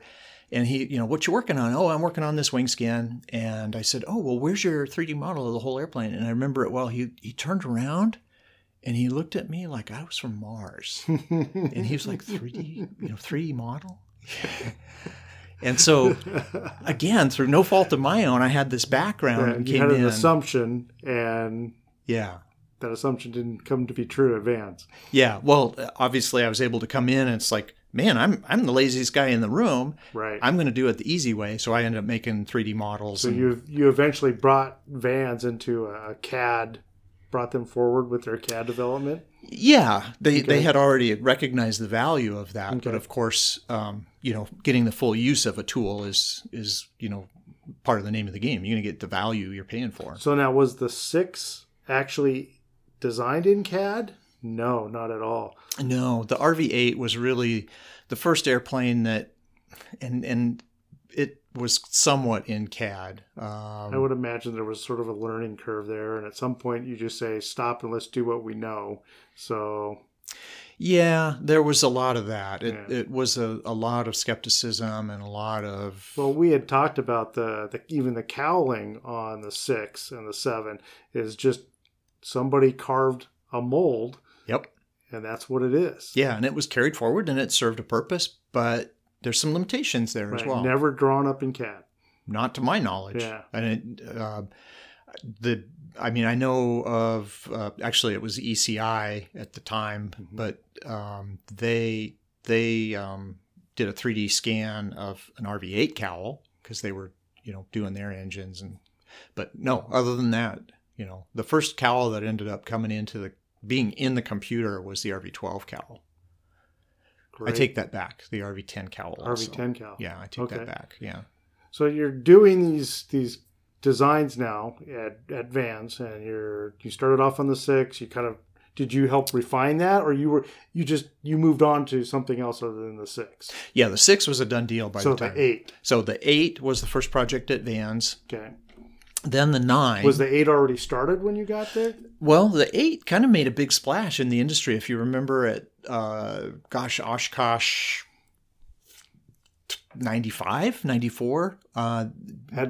and he, you know, what you working on? Oh, I'm working on this wing skin. And I said, oh, well, where's your 3D model of the whole airplane? And I remember it well. He turned around, and he looked at me like I was from Mars. And he was like, 3D, you know, 3D model? And so, again, through no fault of my own, I had this background. And you had an assumption, and that assumption didn't come to be true at Van's. Yeah, well, obviously, I was able to come in, and it's like, man, I'm the laziest guy in the room. Right. I'm going to do it the easy way, so I ended up making 3D models. So you eventually brought Van's into a CAD, brought them forward with their CAD development? Yeah, they had already recognized the value of that, but of course, you know, getting the full use of a tool is you know, part of the name of the game. You're going to get the value you're paying for. So now, was the 6 actually designed in CAD? No, not at all. No, the RV-8 was really the first airplane that, and it was somewhat in CAD. I would imagine there was sort of a learning curve there. And at some point you just say, stop and let's do what we know. So yeah, there was a lot of that. It was a lot of skepticism and a lot of... Well, we had talked about even the cowling on the 6 and the 7 is just somebody carved a mold. Yep. And that's what it is. Yeah, and it was carried forward and it served a purpose, but there's some limitations there as well. Never drawn up in CAD. Not to my knowledge. Yeah. And it, I mean, I know of, actually it was ECI at the time, but they did a 3D scan of an RV-8 cowl because they were, you know, doing their engines. But no, other than that, you know, the first cowl that ended up coming being in the computer was the RV-12 cowl. Right. I take that back. The RV-10 cowl. RV-10 cowl. Yeah, I take that back. Yeah. So you're doing these designs now at Van's, and you started off on the 6. You kind of did you help refine that, or you moved on to something else other than the 6? Yeah, the 6 was a done deal by the time. So the 8. So the 8 was the first project at Van's. Okay. Then the 9. Was the 8 already started when you got there? Well, the 8 kind of made a big splash in the industry. If you remember at Oshkosh 95, 94. Hadn't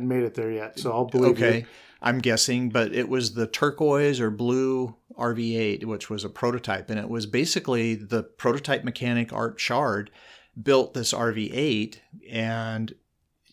made it there yet, so I'll believe you. Okay, I'm guessing, but it was the turquoise or blue RV-8, which was a prototype, and it was basically the prototype mechanic Art Shard built this RV-8, and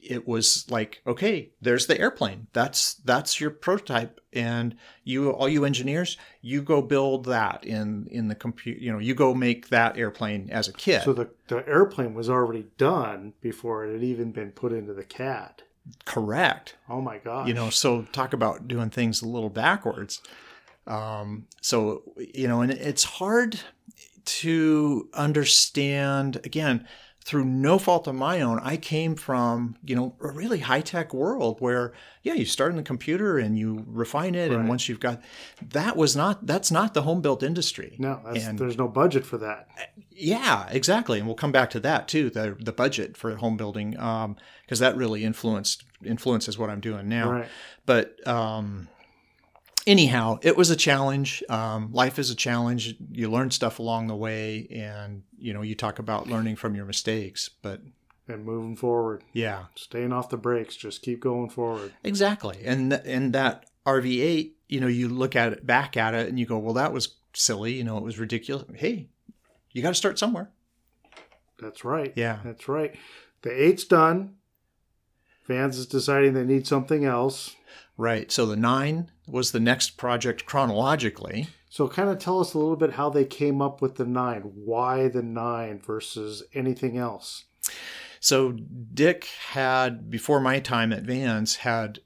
it was like, okay, there's the airplane. That's your prototype, and you, all you engineers, you go build that in the computer. You know, you go make that airplane as a kit. So the airplane was already done before it had even been put into the CAD. Correct. Oh my gosh. You know, so talk about doing things a little backwards. So you know, and it's hard to understand again. Through no fault of my own, I came from, you know, a really high-tech world where, yeah, you start in the computer and you refine it. Right. And once you've got, that's not the home-built industry. No, there's no budget for that. Yeah, exactly. And we'll come back to that too, the budget for home building, because that really influences what I'm doing now. Right. But anyhow, it was a challenge. Life is a challenge. You learn stuff along the way, and you know, you talk about learning from your mistakes, but... And moving forward. Yeah. Staying off the brakes. Just keep going forward. Exactly. And that RV-8, you know, you look at it, back at it, and you go, well, that was silly. You know, it was ridiculous. Hey, you got to start somewhere. That's right. Yeah. That's right. The 8's done. Van's is deciding they need something else. Right. So the 9 was the next project chronologically. So kind of tell us a little bit how they came up with the 9. Why the 9 versus anything else? So Dick had, before my time at Van's, had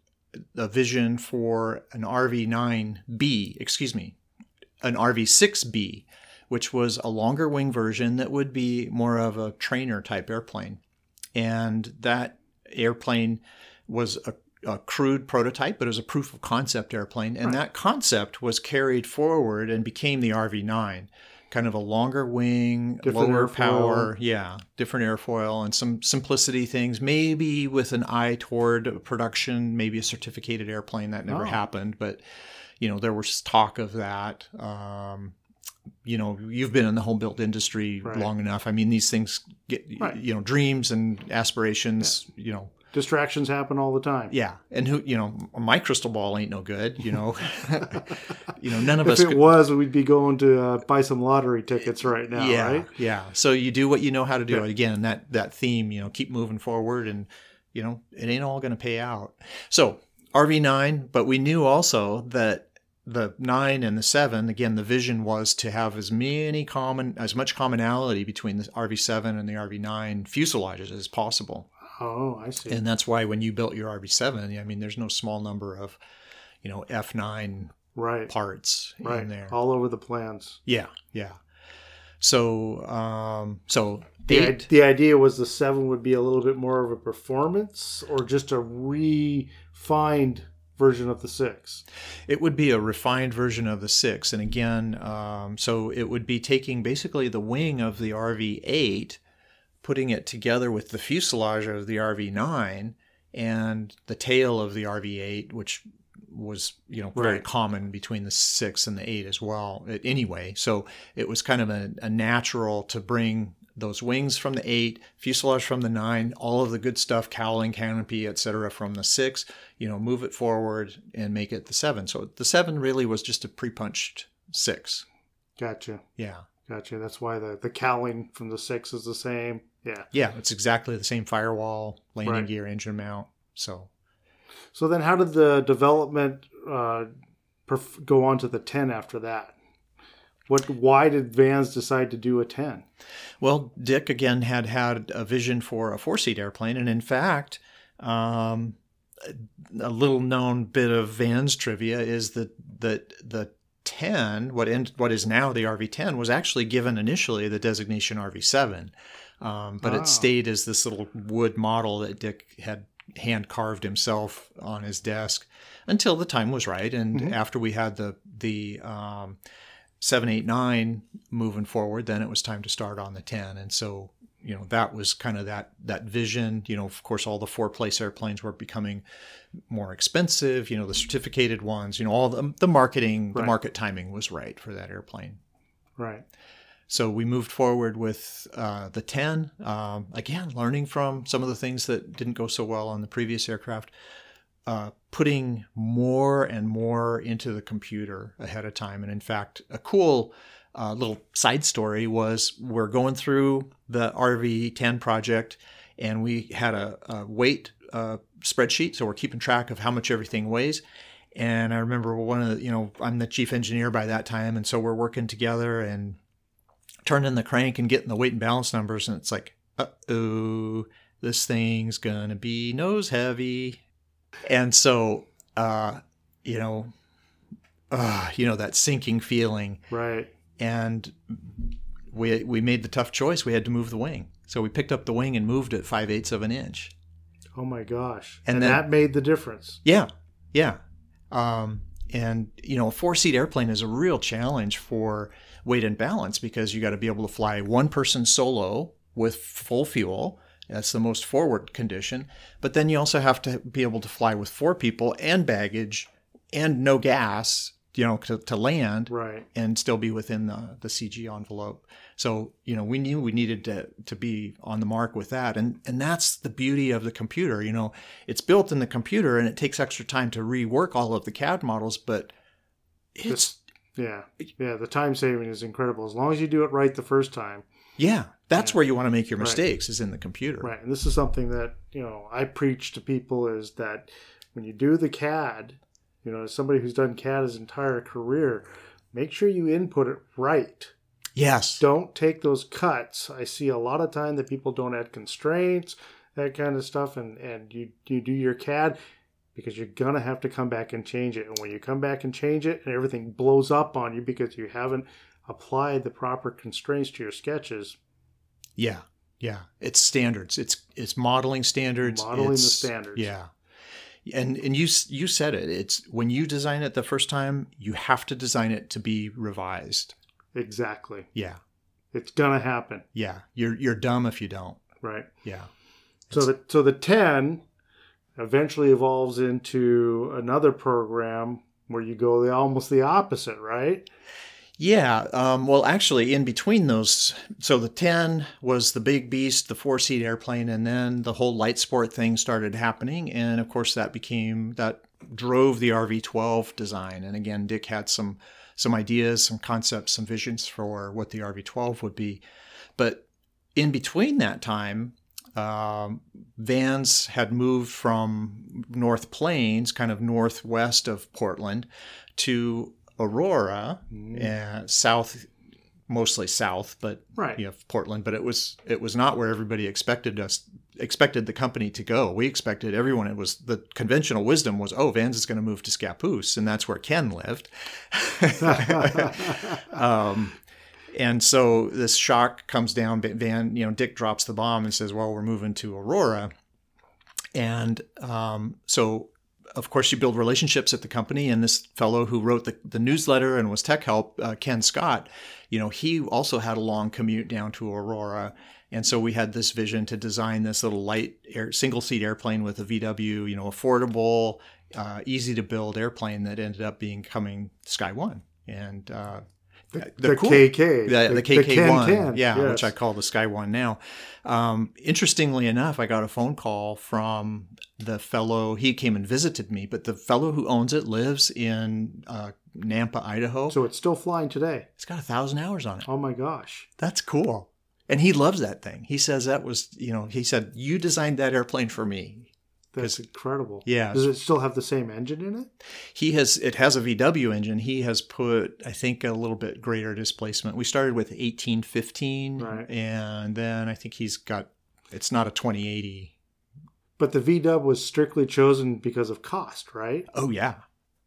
a vision for an an RV-6B, which was a longer wing version that would be more of a trainer type airplane. And that airplane was a crude prototype, but it was a proof of concept airplane. And that concept was carried forward and became the RV-9, kind of a longer wing, lower power. Yeah. Different airfoil and some simplicity things, maybe with an eye toward production, maybe a certificated airplane. That never happened, but you know, there was talk of that. You know, you've been in the home built industry long enough. I mean, these things get, you know, dreams and aspirations, you know, distractions happen all the time. Yeah. And who, you know, my crystal ball ain't no good, you know. You know, none of us. If it was, we'd be going to buy some lottery tickets right now, right? Yeah. So you do what you know how to do. Yeah. Again, that theme, you know, keep moving forward, and, you know, it ain't all going to pay out. So RV-9, but we knew also that the 9 and the 7, again, the vision was to have as much commonality between the RV-7 and the RV-9 fuselages as possible. Oh, I see. And that's why when you built your RV-7, I mean, there's no small number of, you know, F9 parts in there. All over the plans. Yeah, yeah. So, the idea was the 7 would be a little bit more of a performance, or just a refined version of the 6? It would be a refined version of the 6. And again, so it would be taking basically the wing of the RV-8, putting it together with the fuselage of the RV-9 and the tail of the RV-8, which was, you know, very common between the 6 and the 8 as well. Anyway, so it was kind of a natural to bring those wings from the 8, fuselage from the 9, all of the good stuff, cowling, canopy, etc., from the 6, you know, move it forward and make it the 7. So the 7 really was just a pre-punched 6. Gotcha. Yeah. Gotcha. That's why the cowling from the 6 is the same. Yeah. Yeah. It's exactly the same firewall, landing gear, engine mount. So then how did the development go on to the 10 after that? Why did Van's decide to do a 10? Well, Dick, again, had a vision for a 4-seat airplane. And in fact, a little-known bit of Van's trivia is that the 10, what is now the RV-10, was actually given initially the designation RV-7. But it stayed as this little wood model that Dick had hand-carved himself on his desk until the time was right. And after we had the 7, 8, 9 moving forward, then it was time to start on the 10. And so, you know, that was kind of that vision. You know, of course, all the 4-place airplanes were becoming more expensive, you know, the certificated ones, you know, all the marketing, the market timing was right for that airplane. Right. So we moved forward with the 10, again, learning from some of the things that didn't go so well on the previous aircraft, putting more and more into the computer ahead of time. And in fact, a cool little side story was we're going through the RV-10 project, and we had a weight spreadsheet. So we're keeping track of how much everything weighs. And I remember one of the, you know, I'm the chief engineer by that time. And so we're working together and turning the crank and getting the weight and balance numbers, and it's like, uh-oh, this thing's gonna be nose heavy. And so that sinking feeling, right? And we made the tough choice. We had to move the wing, so we picked up the wing and moved it 5/8 of an inch. Oh my gosh. And then, that made the difference. Yeah And, you know, a four-seat airplane is a real challenge for weight and balance, because you got to be able to fly one person solo with full fuel. That's the most forward condition. But then you also have to be able to fly with four people and baggage and no gas, you know, to land, right, and still be within the CG envelope. So, you know, we knew we needed to be on the mark with that. And that's the beauty of the computer. You know, it's built in the computer, and it takes extra time to rework all of the CAD models, but the time saving is incredible. As long as you do it right the first time. Yeah, that's where you want to make your mistakes, right, is in the computer. Right, and this is something that, you know, I preach to people, is that when you do the CAD, you know, as somebody who's done CAD his entire career, make sure you input it right. Yes. Don't take those cuts. I see a lot of time that people don't add constraints, that kind of stuff, and you do your CAD because you're going to have to come back and change it. And when you come back and change it, and everything blows up on you because you haven't applied the proper constraints to your sketches. Yeah, yeah. It's standards. It's modeling standards. Modeling the standards. Yeah. And you said it. It's when you design it the first time, you have to design it to be revised. Exactly. Yeah. It's gonna happen. Yeah. You're dumb if you don't. Right. Yeah. So the 10 eventually evolves into another program where you go almost the opposite, right? Yeah. Well, actually, in between those, so the 10 was the big beast, the four-seat airplane, and then the whole light sport thing started happening. And, of course, that drove the RV-12 design. And, again, Dick had some ideas, some concepts, some visions for what the RV-12 would be. But in between that time, Van's had moved from North Plains, kind of northwest of Portland, to Aurora, mostly south, but right, you know, Portland. But it was not where everybody expected the company to go. We expected everyone. It was the conventional wisdom was, oh, Van's is going to move to Scappoose, and that's where Ken lived. And so this shock comes down. Van, you know, Dick drops the bomb and says, well, we're moving to Aurora, and so. Of course, you build relationships at the company, and this fellow who wrote the newsletter and was tech help, Ken Scott, you know, he also had a long commute down to Aurora, and so we had this vision to design this little light single-seat airplane with a VW, you know, affordable, easy-to-build airplane that ended up becoming Sky One, and the cool, KK, the KK One, yes, which I call the Sky One now. Interestingly enough, I got a phone call from the fellow. He came and visited me, but the fellow who owns it lives in Nampa, Idaho. So it's still flying today. It's got 1,000 hours on it. Oh my gosh, that's cool! And he loves that thing. He says that was, you know, he said you designed that airplane for me. That's incredible. Yeah. Does it still have the same engine in it? It has a VW engine. He has put, I think, a little bit greater displacement. We started with 1815, right, and then I think he's got, it's not a 2080. But the VW was strictly chosen because of cost, right? Oh, yeah.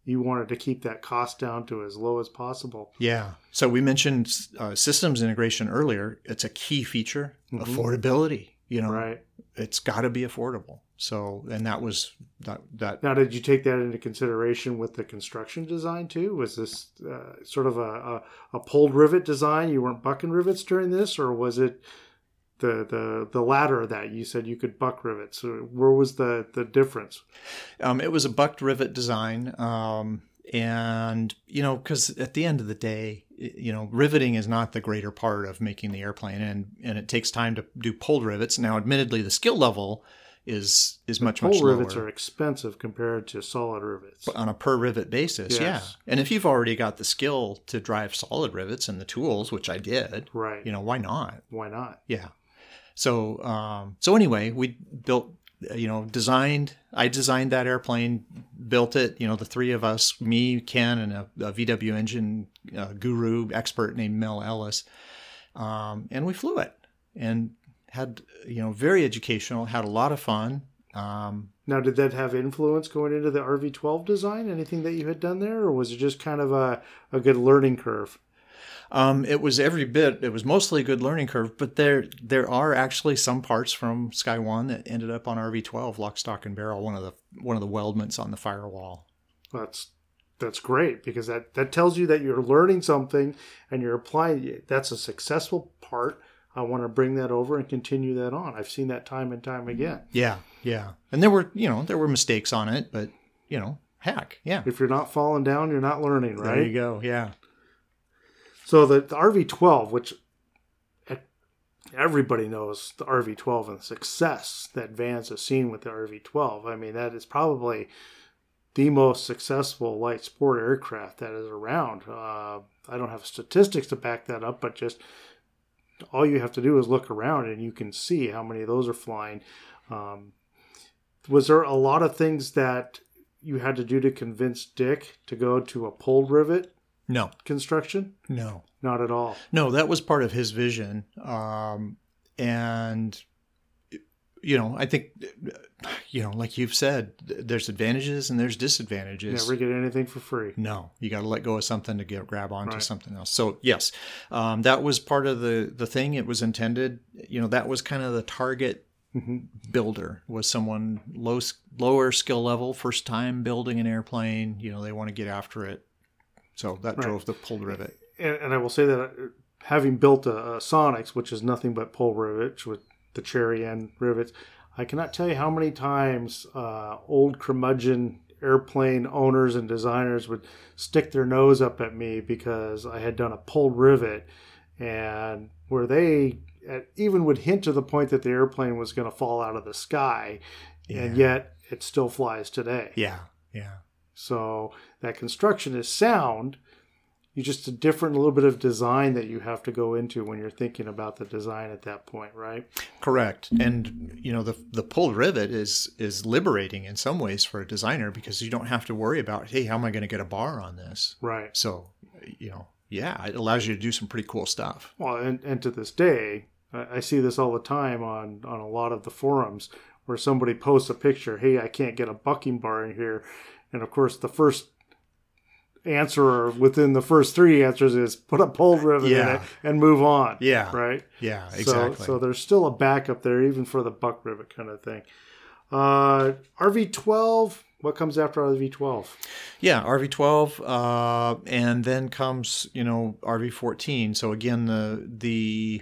You wanted to keep that cost down to as low as possible. Yeah. So we mentioned systems integration earlier. It's a key feature, affordability. You know, right, it's got to be affordable. So, and that was that. Now, did you take that into consideration with the construction design too? Was this sort of a pulled rivet design? You weren't bucking rivets during this, or was it the latter that you said you could buck rivets? So where was the difference? It was a bucked rivet design. And, you know, because at the end of the day, you know, riveting is not the greater part of making the airplane, and it takes time to do pulled rivets. Now, admittedly, the skill level is much, much lower. Pulled rivets are expensive compared to solid rivets. But on a per rivet basis, yes. Yeah. And if you've already got the skill to drive solid rivets and the tools, which I did, right? You know, why not? Why not? Yeah. So, anyway, we built, you know, I designed that airplane, built it, you know, the three of us, me, Ken, and a VW engine guru expert named Mel Ellis. And we flew it and had, you know, very educational, had a lot of fun. Now, did that have influence going into the RV-12 design? Anything that you had done there, or was it just kind of a good learning curve? It was mostly a good learning curve, but there are actually some parts from Sky One that ended up on RV-12, lock, stock, and barrel, one of the weldments on the firewall. That's great, because that tells you that you're learning something and you're applying it. That's a successful part. I want to bring that over and continue that on. I've seen that time and time again. Yeah, yeah. And there were mistakes on it, but, you know, heck, yeah. If you're not falling down, you're not learning, right? There you go, yeah. So the RV-12, which everybody knows the RV-12 and the success that Van's has seen with the RV-12. I mean, that is probably the most successful light sport aircraft that is around. I don't have statistics to back that up, but just all you have to do is look around and you can see how many of those are flying. Was there a lot of things that you had to do to convince Dick to go to a pulled rivet? No. Construction? No. Not at all. No, that was part of his vision. And, you know, I think, you know, like you've said, there's advantages and there's disadvantages. Never get anything for free. No. You got to let go of something to grab onto something else. So, yes, that was part of the thing. It was intended, you know, that was kind of the target builder, was someone lower skill level, first time building an airplane. You know, they want to get after it. So that drove the pull rivet. And I will say that having built a Sonics, which is nothing but pull rivets with the cherry end rivets, I cannot tell you how many times old curmudgeon airplane owners and designers would stick their nose up at me because I had done a pull rivet, and where they even would hint to the point that the airplane was going to fall out of the sky, and yet it still flies today. Yeah, yeah. So that construction is sound. You just a different little bit of design that you have to go into when you're thinking about the design at that point, right? Correct. And, you know, the pulled rivet is liberating in some ways for a designer, because you don't have to worry about, hey, how am I going to get a bar on this? Right. So, you know, yeah, it allows you to do some pretty cool stuff. Well, and to this day, I see this all the time on a lot of the forums where somebody posts a picture, hey, I can't get a bucking bar in here. And, of course, the first answer within the first three answers is put a pulled rivet in it and move on. Yeah. Right? Yeah, exactly. So there's still a backup there, even for the buck rivet kind of thing. RV-12, what comes after RV-12? Yeah, RV-12, and then comes, you know, RV-14. So, again, the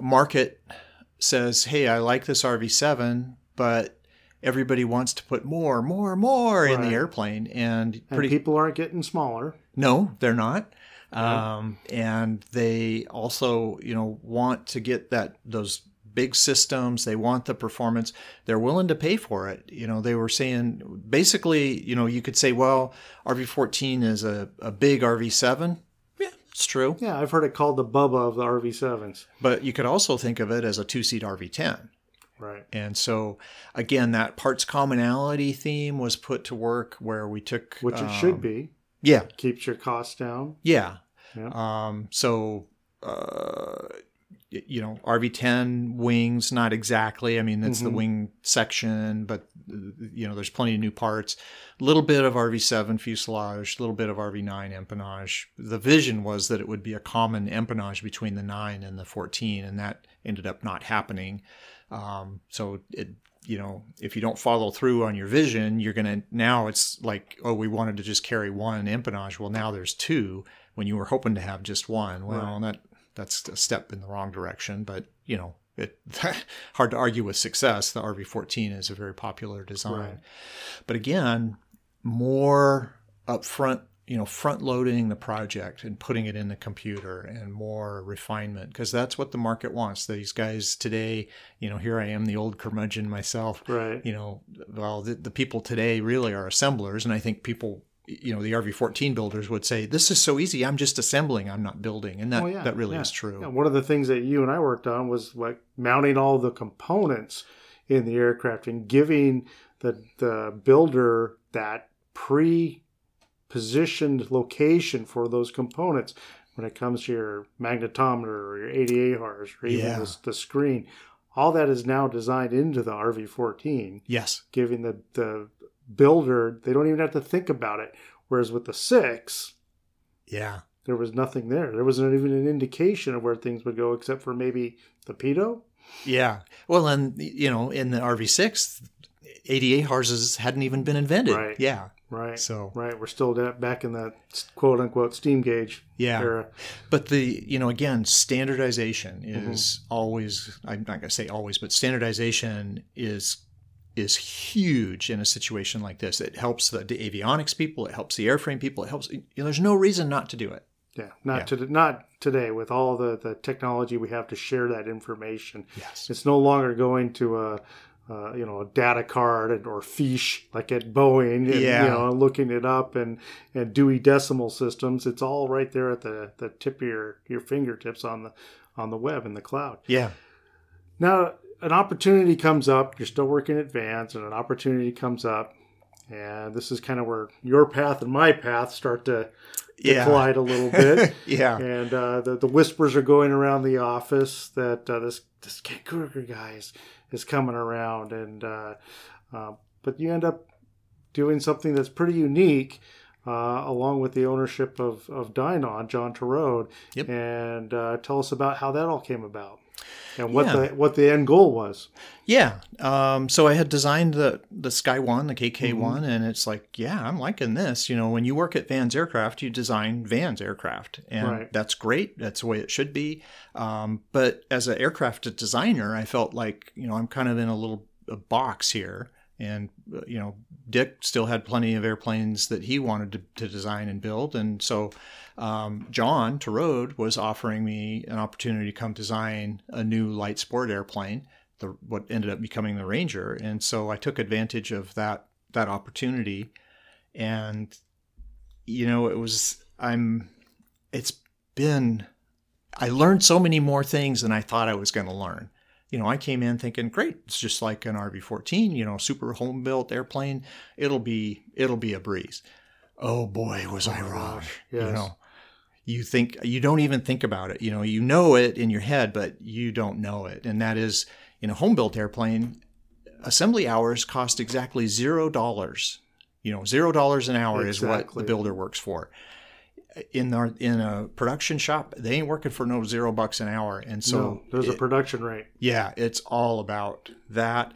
market says, hey, I like this RV-7, but everybody wants to put more in the airplane. And people aren't getting smaller. No, they're not. Right. And they also, you know, want to get those big systems. They want the performance. They're willing to pay for it. You know, they were saying, basically, you know, you could say, well, RV-14 is a big RV-7. It's true. Yeah, I've heard it called the Bubba of the RV-7s. But you could also think of it as a two-seat RV-10. Right. And so, again, that parts commonality theme was put to work, where we took... Which it should be. Yeah. It keeps your costs down. Yeah. You know, RV-10 wings, not exactly. I mean, that's the wing section, but, you know, there's plenty of new parts. A little bit of RV-7 fuselage, a little bit of RV-9 empennage. The vision was that it would be a common empennage between the 9 and the 14, and that ended up not happening. So, it, you know, if you don't follow through on your vision, you're going to... Now it's like, oh, we wanted to just carry one empennage. Well, now there's two when you were hoping to have just one. Well, That's a step in the wrong direction, but, you know, it hard to argue with success. The RV-14 is a very popular design. Right. But again, more upfront, you know, front loading the project and putting it in the computer and more refinement, because that's what the market wants. These guys today, you know, here I am, the old curmudgeon myself, right? You know, well, the people today really are assemblers. And I think people, you know, the RV-14 builders would say, this is so easy. I'm just assembling. I'm not building. And that really is true. Yeah. One of the things that you and I worked on was like mounting all the components in the aircraft and giving the builder that pre-positioned location for those components when it comes to your magnetometer or your ADARs or even the screen. All that is now designed into the RV-14. Yes. Giving the builder, they don't even have to think about it. Whereas with the 6, there was nothing there. There wasn't even an indication of where things would go except for maybe the pitot. Yeah. Well, and, you know, in the RV-6, ADARs hadn't even been invented. Right. Yeah. Right. So, right. We're still back in that quote unquote steam gauge era. But the, you know, again, standardization is always, I'm not going to say always, but standardization is huge in a situation like this. It helps the avionics people. It helps the airframe people. It helps, you know, there's no reason not to do it. Yeah. Not today with all the technology we have to share that information. Yes. It's no longer going to a data card or fiche like at Boeing and looking it up and Dewey Decimal Systems. It's all right there at the tip of your fingertips on the web in the cloud. Yeah. Now an opportunity comes up. You're still working at Van's, and an opportunity comes up, and this is kind of where your path and my path start to collide a little bit. And the whispers are going around the office that this Ken Krueger guy is coming around, and but you end up doing something that's pretty unique, along with the ownership of Dynon, John Torode. Yep. And tell us about how that all came about and what the end goal was. Yeah. So I had designed the Sky One, the KK One, and it's like, I'm liking this. You know, when you work at Van's Aircraft, you design Van's aircraft, and that's great. That's the way it should be. But as an aircraft designer, I felt like, you know, I'm kind of in a box here, and, you know, Dick still had plenty of airplanes that he wanted to design and build. And so John Torode was offering me an opportunity to come design a new light sport airplane, what ended up becoming the Ranger. And so I took advantage of that opportunity. And, you know, I learned so many more things than I thought I was going to learn. You know, I came in thinking, great, it's just like an RV-14, you know, super home-built airplane. It'll be a breeze. Oh boy, was I wrong. Yes. You know, you don't even think about it. You know it in your head, but you don't know it. And that is, in a home-built airplane, assembly hours cost exactly $0. You know, $0 an hour is what the builder works for. In a production shop, they ain't working for no $0 an hour. And so there's a production rate. Yeah. It's all about that.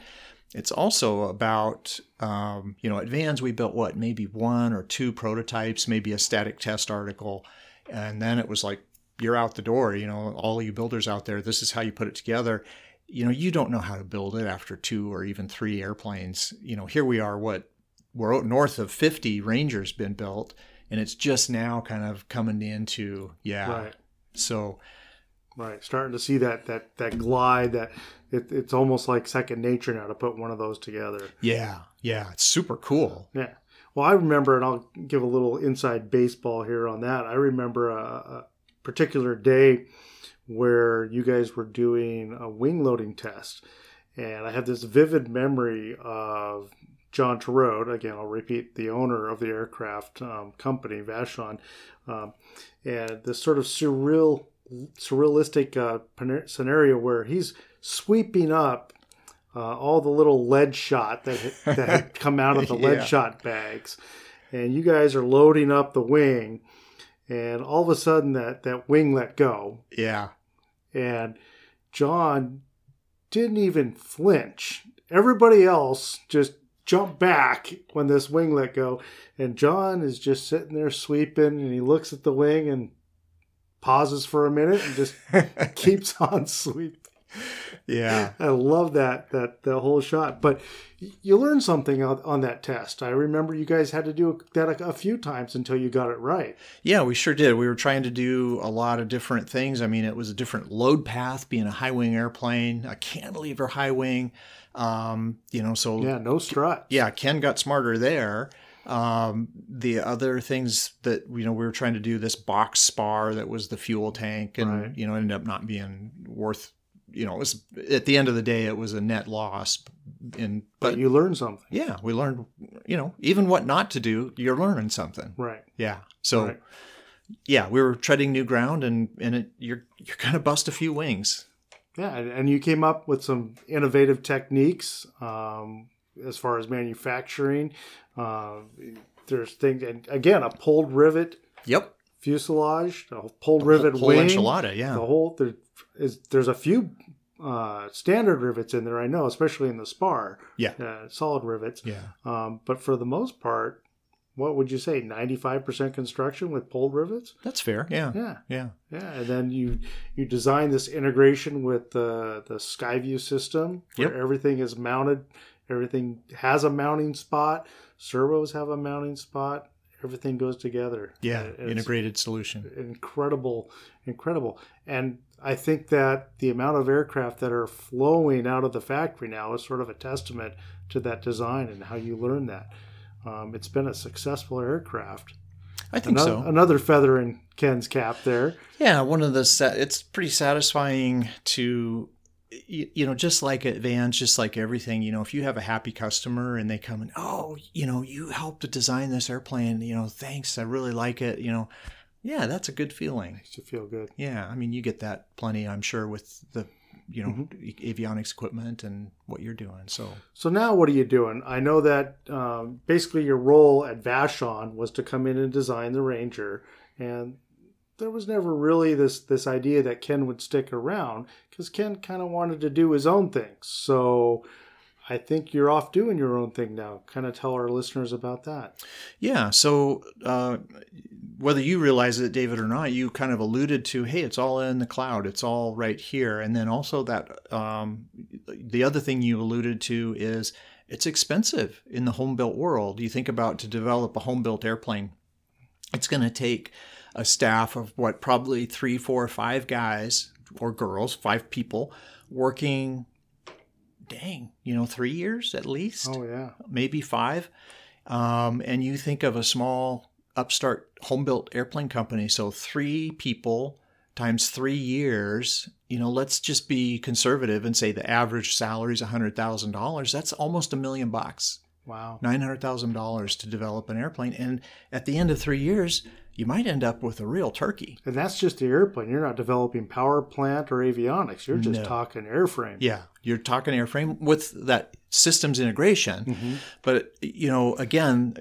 It's also about, you know, at Van's, we built maybe one or two prototypes, maybe a static test article. And then it was like, you're out the door, you know, all you builders out there, this is how you put it together. You know, you don't know how to build it after 2 or even 3 airplanes. You know, here we are, we're north of 50 Rangers been built. And it's just now kind of coming into, starting to see that glide, that it's almost like second nature now to put one of those together. Yeah, yeah, it's super cool. Yeah, well, I remember, and I'll give a little inside baseball here on that. I remember a particular day where you guys were doing a wing loading test, and I have this vivid memory of John Torode, again, I'll repeat, the owner of the aircraft company, Vashon, and this sort of surrealistic scenario where he's sweeping up all the little lead shot that had come out of the lead shot bags. And you guys are loading up the wing, and all of a sudden that wing let go. Yeah. And John didn't even flinch. Everybody else just jump back when this wing let go, and John is just sitting there sweeping, and he looks at the wing and pauses for a minute and just keeps on sweeping. Yeah. I love that whole shot. But you learned something on that test. I remember you guys had to do that a few times until you got it right. Yeah, we sure did. We were trying to do a lot of different things. I mean, it was a different load path, being a high-wing airplane, a cantilever high-wing, so... Yeah, no strut. Yeah, Ken got smarter there. The other things that, we were trying to do, this box spar that was the fuel tank and, right. Ended up not being worth... it was, at the end of the day, it was a net loss. But you learned something. Yeah, we learned, even what not to do, you're learning something. Right. Yeah. So, right. Yeah, we were treading new ground, and you're going to bust a few wings. Yeah, and you came up with some innovative techniques as far as manufacturing. There's things, and again, a pulled rivet. Yep. Fuselage, a pulled rivet whole wing. Enchilada, yeah. There's a few standard rivets in there, I know, especially in the spar. Yeah. Solid rivets. Yeah. But for the most part, what would you say, 95% construction with pulled rivets? That's fair. Yeah. Yeah. Yeah. Yeah. And then you design this integration with the Skyview system where yep. everything is mounted. Everything has a mounting spot. Servos have a mounting spot. Everything goes together. Yeah. Integrated solution. Incredible. Incredible. And I think that the amount of aircraft that are flowing out of the factory now is sort of a testament to that design and how you learn that. It's been a successful aircraft. I think so. Another feather in Ken's cap there. Yeah, it's pretty satisfying to, just like at Van's, just like everything, if you have a happy customer and they come and, you helped to design this airplane, thanks, I really like it, Yeah, that's a good feeling. Makes you feel good. Yeah, I mean, you get that plenty, I'm sure, with the, mm-hmm. avionics equipment and what you're doing. So now what are you doing? I know that basically your role at Vashon was to come in and design the Ranger, and there was never really this idea that Ken would stick around because Ken kind of wanted to do his own thing. So I think you're off doing your own thing now. Kind of tell our listeners about that. Yeah. So whether you realize it, David, or not, you kind of alluded to, hey, it's all in the cloud. It's all right here. And then also that the other thing you alluded to is it's expensive in the home-built world. You think about to develop a home-built airplane, it's going to take a staff of what, probably 3, 4, 5 guys or girls, 5 people working 3 years at least. Oh, yeah. Maybe 5. And you think of a small upstart home-built airplane company. So 3 people times 3 years, let's just be conservative and say the average salary is $100,000. That's almost $1 million. Wow. $900,000 to develop an airplane. And at the end of 3 years, you might end up with a real turkey. And that's just the airplane. You're not developing power plant or avionics. You're just talking airframe. Yeah. You're talking airframe with that systems integration. Mm-hmm. But, again,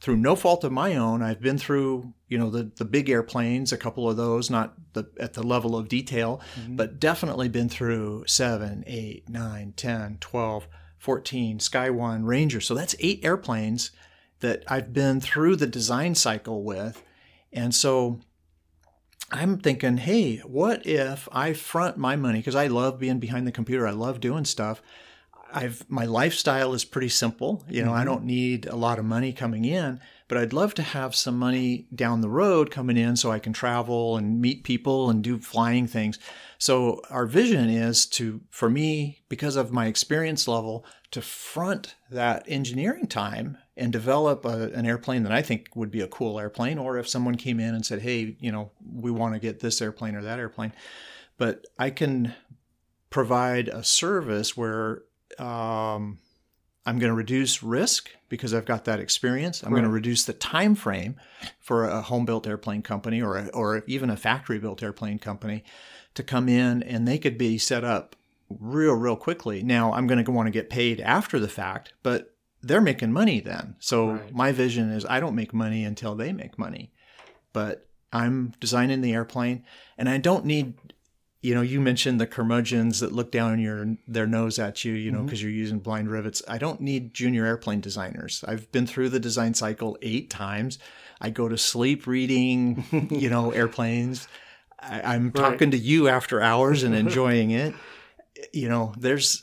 through no fault of my own, I've been through, the big airplanes, a couple of those, not at the level of detail, mm-hmm. but definitely been through 7, 8, 9, 10, 12, 14, Sky One, Ranger. So that's 8 airplanes that I've been through the design cycle with. And so I'm thinking, hey, what if I front my money? Because I love being behind the computer. I love doing stuff. My lifestyle is pretty simple. Mm-hmm. I don't need a lot of money coming in, but I'd love to have some money down the road coming in so I can travel and meet people and do flying things. So our vision is for me, because of my experience level, to front that engineering time and develop an airplane that I think would be a cool airplane, or if someone came in and said, hey, we want to get this airplane or that airplane. But I can provide a service where I'm going to reduce risk because I've got that experience. I'm going to reduce the time frame for a home-built airplane company or even a factory-built airplane company to come in, and they could be set up real quickly. Now, I'm going to want to get paid after the fact, but they're making money then. So my vision is I don't make money until they make money, but I'm designing the airplane, and I don't need, you mentioned the curmudgeons that look down their nose at you, because mm-hmm. you're using blind rivets. I don't need junior airplane designers. I've been through the design cycle 8 times. I go to sleep reading, airplanes. I'm talking to you after hours and enjoying it. you know,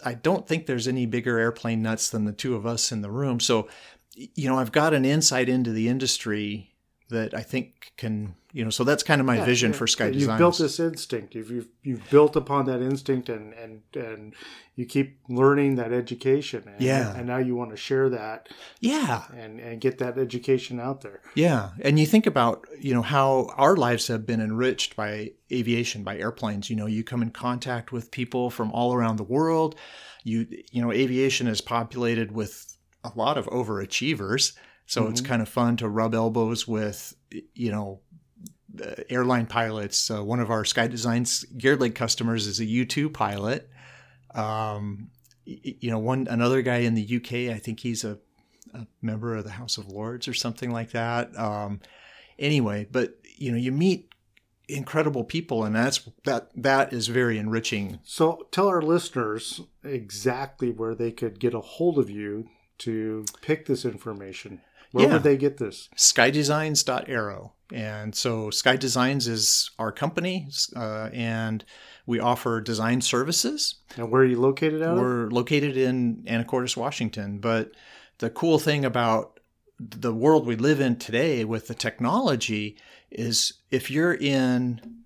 I don't think there's any bigger airplane nuts than the two of us in the room. So, you know, I've got an insight into the industry that I think can, you know, so that's kind of my vision for Sky Designs. You've built this instinct. You've built upon that instinct and you keep learning that education. And now you want to share that. Yeah. And get that education out there. Yeah. And you think about, you know, how our lives have been enriched by aviation, by airplanes. You know, you come in contact with people from all around the world. You know, aviation is populated with a lot of overachievers. So it's kind of fun to rub elbows with, you know, airline pilots. One of our Sky Designs Gear Leg customers is a U-2 pilot. You know, another guy in the UK, I think he's a member of the House of Lords or something like that. Anyway, but, you know, you meet incredible people, and that is very enriching. So tell our listeners exactly where they could get a hold of you to pick this information. Where would they get this? Skydesigns.aero. And so Sky Designs is our company, and we offer design services. And where are you located at? We're located in Anacortes, Washington. But the cool thing about the world we live in today with the technology is if you're in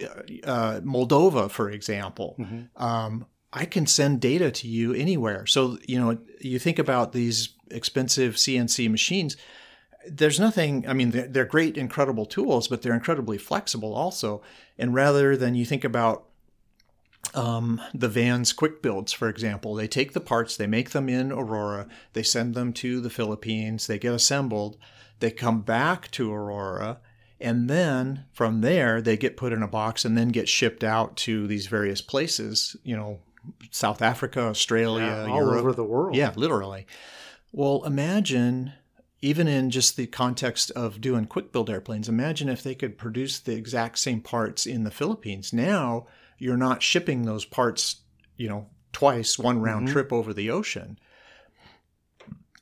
Moldova, for example, I can send data to you anywhere. So, you know, you think about these expensive CNC machines. There's nothing, I mean, they're great, incredible tools, but they're incredibly flexible also. And rather than you think about the Van's quick builds, for example, they take the parts, they make them in Aurora, they send them to the Philippines, they get assembled, they come back to Aurora, and then from there they get put in a box and then get shipped out to these various places, you know, South Africa, Australia, all Europe. Over the world. Yeah, literally. Well, imagine, even in just the context of doing quick build airplanes, imagine if they could produce the exact same parts in the Philippines. Now you're not shipping those parts, you know, twice, one round trip over the ocean.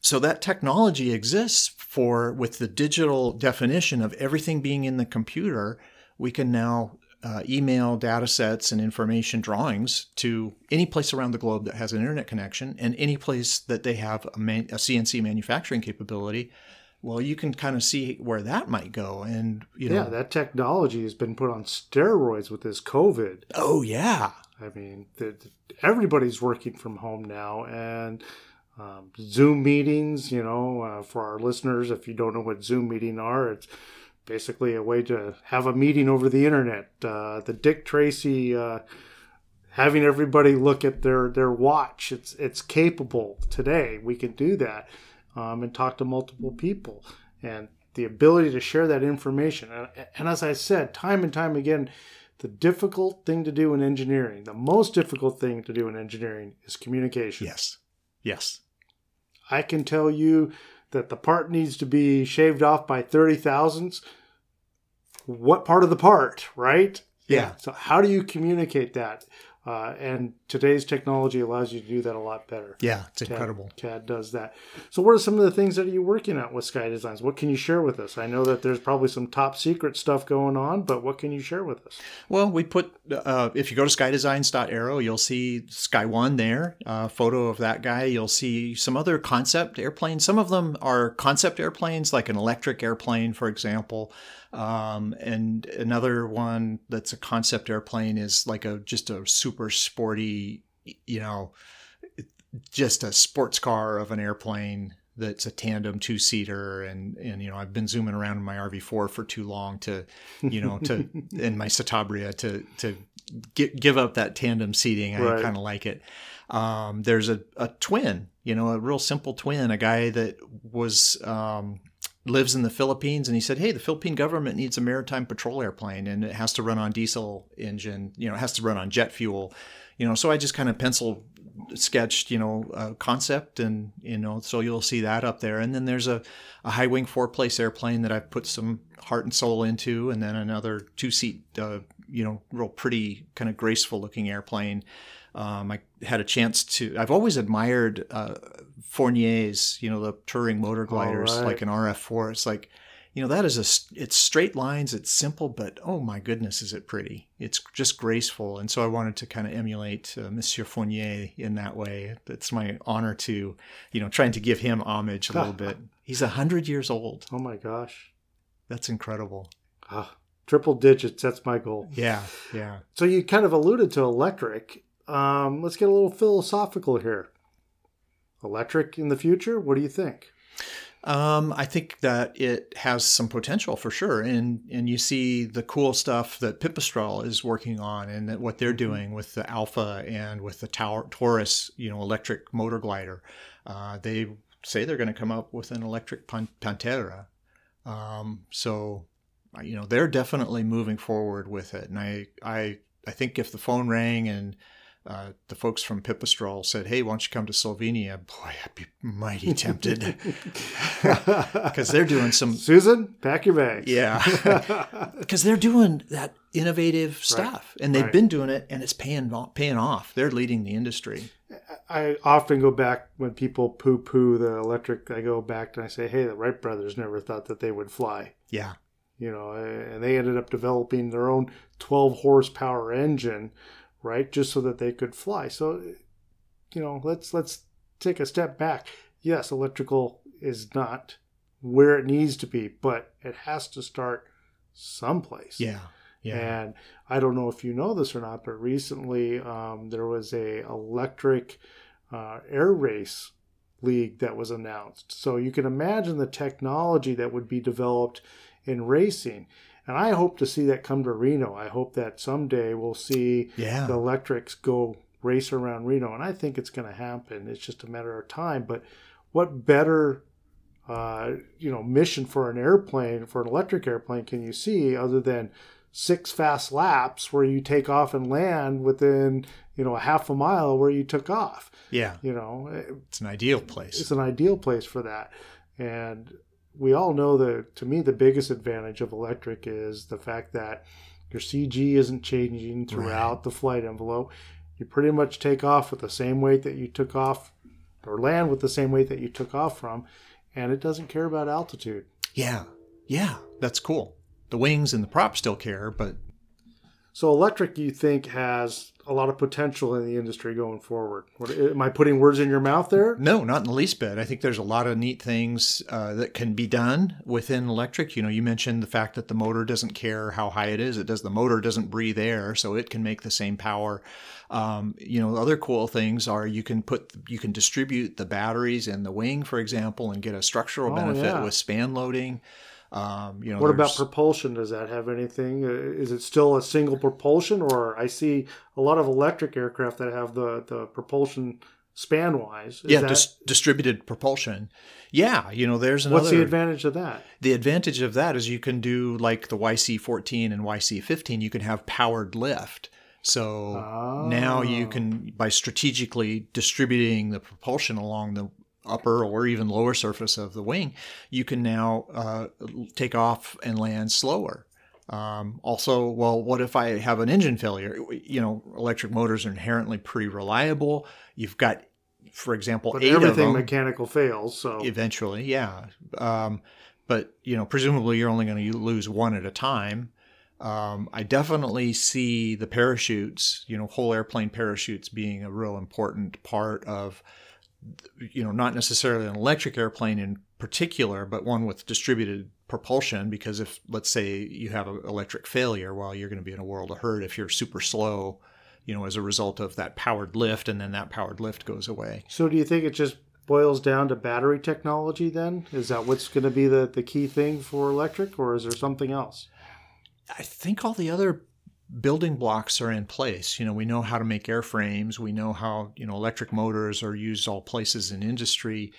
So that technology exists with the digital definition of everything being in the computer. We can now email data sets and information drawings to any place around the globe that has an internet connection and any place that they have a CNC manufacturing capability. Well, you can kind of see where that might go. And, you know, that technology has been put on steroids with this COVID. Oh, yeah. I mean, everybody's working from home now, and Zoom meetings, you know, for our listeners, if you don't know what Zoom meetings are, it's basically a way to have a meeting over the internet. The Dick Tracy having everybody look at their watch. It's capable today. We can do that and talk to multiple people, and the ability to share that information. And as I said, time and time again, the difficult thing to do in engineering, the most difficult thing to do in engineering is communication. Yes. I can tell you that the part needs to be shaved off by 30 thousandths. What part of the part, right? Yeah. So how do you communicate that? And today's technology allows you to do that a lot better. Yeah, it's incredible. CAD does that. So what are some of the things that are you working at with Sky Designs? What can you share with us? I know that there's probably some top secret stuff going on, but what can you share with us? Well, we put, if you go to skydesigns.aero, you'll see Sky One there, a photo of that guy. You'll see some other concept airplanes. Some of them are concept airplanes, like an electric airplane, for example. And another one that's a concept airplane is like just a super sporty, you know, just a sports car of an airplane that's a tandem two-seater. And you know, I've been zooming around in my RV-4 for too long in my Citabria to give up that tandem seating. Right. I kind of like it. There's a twin, you know, a real simple twin, a guy that was, lives in the Philippines, and he said, hey, the Philippine government needs a maritime patrol airplane, and it has to run on diesel engine, you know, it has to run on jet fuel, you know. So I just kind of pencil sketched, you know, a concept, and, you know, so you'll see that up there. And then there's a high wing four-place airplane that I've put some heart and soul into, and then another two-seat, you know, real pretty kind of graceful looking airplane. I had a chance to, I've always admired Fournier's, you know, the touring motor gliders, like an RF-4. It's like, you know, that is a, it's straight lines, it's simple, but oh my goodness, is it pretty. It's just graceful. And so I wanted to kind of emulate Monsieur Fournier in that way. It's my honor to, you know, trying to give him homage a little bit. He's 100 years old. Oh my gosh. That's incredible. Triple digits, that's my goal. Yeah, yeah. So you kind of alluded to electric. Let's get a little philosophical here. Electric in the future, what do you think? I think that it has some potential for sure. And you see the cool stuff that Pipistrel is working on and that what they're doing with the Alpha and with the Taurus, you know, electric motor glider. They say they're going to come up with an electric Pantera. So, you know, they're definitely moving forward with it. And I think if the phone rang and the folks from Pipistrel said, hey, why don't you come to Slovenia? Boy, I'd be mighty tempted because they're doing some... Susan, pack your bags. Yeah, because they're doing that innovative stuff, and they've been doing it, and it's paying off. They're leading the industry. I often go back when people poo-poo the electric. I go back and I say, hey, the Wright brothers never thought that they would fly. Yeah. You know, and they ended up developing their own 12-horsepower engine, right, just so that they could fly. So, you know, let's take a step back. Yes, electrical is not where it needs to be, but it has to start someplace. Yeah, yeah. And I don't know if you know this or not, but recently there was a electric air race league that was announced. So you can imagine the technology that would be developed in racing. And I hope to see that come to Reno. I hope that someday we'll see the electrics go race around Reno. And I think it's going to happen. It's just a matter of time. But what better, you know, mission for an airplane, for an electric airplane, can you see other than 6 fast laps where you take off and land within, you know, a half a mile where you took off? Yeah. You know, it's an ideal place. It's an ideal place for that. And we all know that, to me, the biggest advantage of electric is the fact that your CG isn't changing throughout the flight envelope. You pretty much take off with the same weight that you took off, or land with the same weight that you took off from, and it doesn't care about altitude. Yeah, yeah, that's cool. The wings and the props still care, but... So electric, you think, has a lot of potential in the industry going forward. Am I putting words in your mouth there? No, not in the least bit. I think there's a lot of neat things that can be done within electric. You know, you mentioned the fact that the motor doesn't care how high it is. It does. The motor doesn't breathe air, so it can make the same power. You know, other cool things are you can distribute the batteries in the wing, for example, and get a structural benefit with span loading. You know, what about propulsion? Does that have anything? Is it still a single propulsion? Or I see a lot of electric aircraft that have the propulsion span-wise. Is that... distributed propulsion. Yeah, you know, there's another... What's the advantage of that? The advantage of that is you can do like the YC-14 and YC-15, you can have powered lift. So now you can, by strategically distributing the propulsion along the upper or even lower surface of the wing, you can now take off and land slower. Also, well, what if I have an engine failure? You know, electric motors are inherently pretty reliable. You've got, for example, but 8 of them. Everything mechanical fails, so eventually, yeah. But you know, presumably, you're only going to lose one at a time. I definitely see the parachutes, you know, whole airplane parachutes being a real important part of, you know, not necessarily an electric airplane in particular, but one with distributed propulsion, because if, let's say, you have an electric failure, well, you're going to be in a world of hurt if you're super slow, you know, as a result of that powered lift, and then that powered lift goes away. So do you think it just boils down to battery technology then? Is that what's going to be the key thing for electric, or is there something else? I think all the other building blocks are in place. You know, we know how to make airframes. We know how, you know, electric motors are used all places in industry.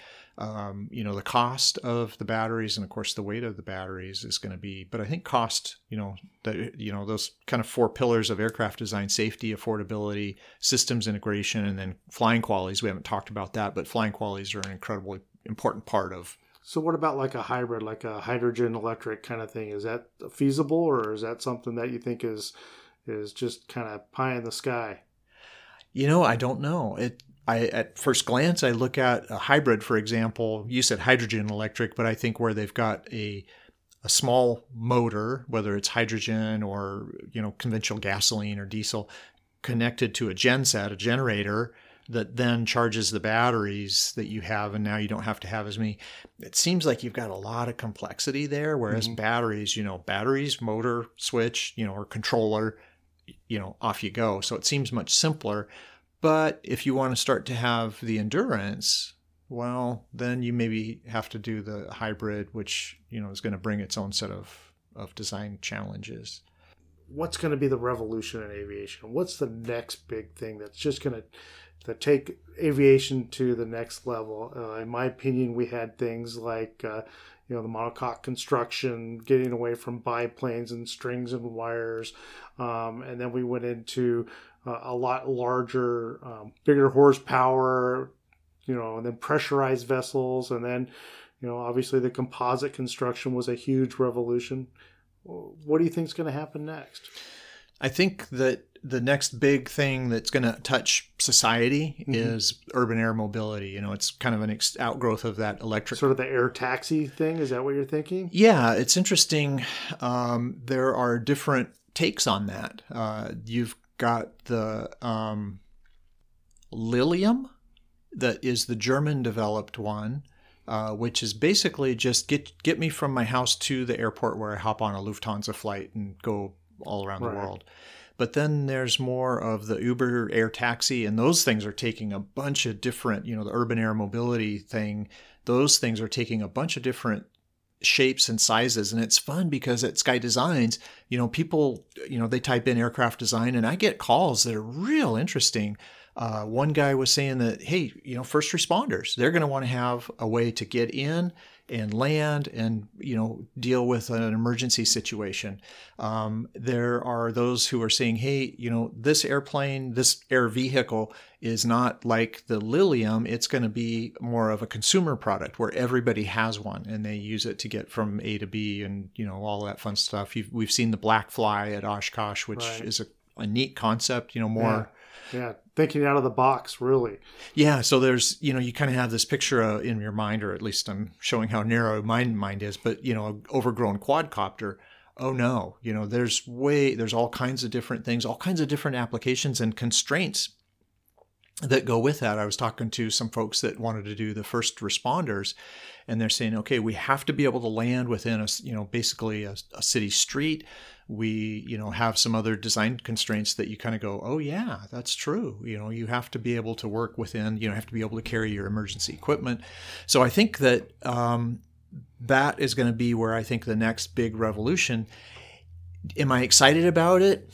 You know, the cost of the batteries and, of course, the weight of the batteries is going to be, but I think cost, you know, that, you know, those kind of 4 pillars of aircraft design: safety, affordability, systems integration, and then flying qualities. We haven't talked about that, but flying qualities are an incredibly important part of. So what about like a hybrid, like a hydrogen electric kind of thing? Is that feasible, or is that something that you think is just kind of pie in the sky? You know, I don't know. At first glance, I look at a hybrid, for example. You said hydrogen electric, but I think where they've got a a small motor, whether it's hydrogen or, you know, conventional gasoline or diesel, connected to a genset, a generator, that then charges the batteries that you have, and now you don't have to have as many. It seems like you've got a lot of complexity there, whereas batteries, you know, batteries, motor, switch, you know, or controller, you know, off you go. So it seems much simpler. But if you want to start to have the endurance, well, then you maybe have to do the hybrid, which, you know, is going to bring its own set of design challenges. What's going to be the revolution in aviation? What's the next big thing that's just going to take aviation to the next level? In my opinion, we had things like, you know, the monocoque construction, getting away from biplanes and strings and wires. And then we went into a lot larger, bigger horsepower, you know, and then pressurized vessels. And then, you know, obviously the composite construction was a huge revolution. What do you think is going to happen next? I think that the next big thing that's going to touch society is urban air mobility. You know, it's kind of an outgrowth of that electric. Sort of the air taxi thing. Is that what you're thinking? Yeah, it's interesting. There are different takes on that. You've got the Lilium, that is the German developed one. Which is basically just get me from my house to the airport where I hop on a Lufthansa flight and go all around the world. But then there's more of the Uber air taxi, and those things are taking a bunch of different, you know, the urban air mobility thing. Those things are taking a bunch of different shapes and sizes. And it's fun because at Sky Designs, you know, people, you know, they type in aircraft design, and I get calls that are real interesting. One guy was saying that, hey, you know, first responders, they're going to want to have a way to get in and land and, you know, deal with an emergency situation. There are those who are saying, hey, you know, this airplane, this air vehicle is not like the Lilium. It's going to be more of a consumer product where everybody has one and they use it to get from A to B and, you know, all that fun stuff. We've seen the Black Fly at Oshkosh, which is a neat concept, you know, more... Yeah, thinking out of the box, really. Yeah, so there's, you know, you kind of have this picture in your mind, or at least I'm showing how narrow my mind is, but, you know, an overgrown quadcopter. Oh, no, you know, there's all kinds of different things, all kinds of different applications and constraints that go with that. I was talking to some folks that wanted to do the first responders, and they're saying, okay, we have to be able to land within a, you know, basically a city street. We, you know, have some other design constraints that you kind of go, oh yeah, that's true. You know, you have to be able to work within, you know, have to be able to carry your emergency equipment. So I think that that is going to be where I think the next big revolution. Am I excited about it?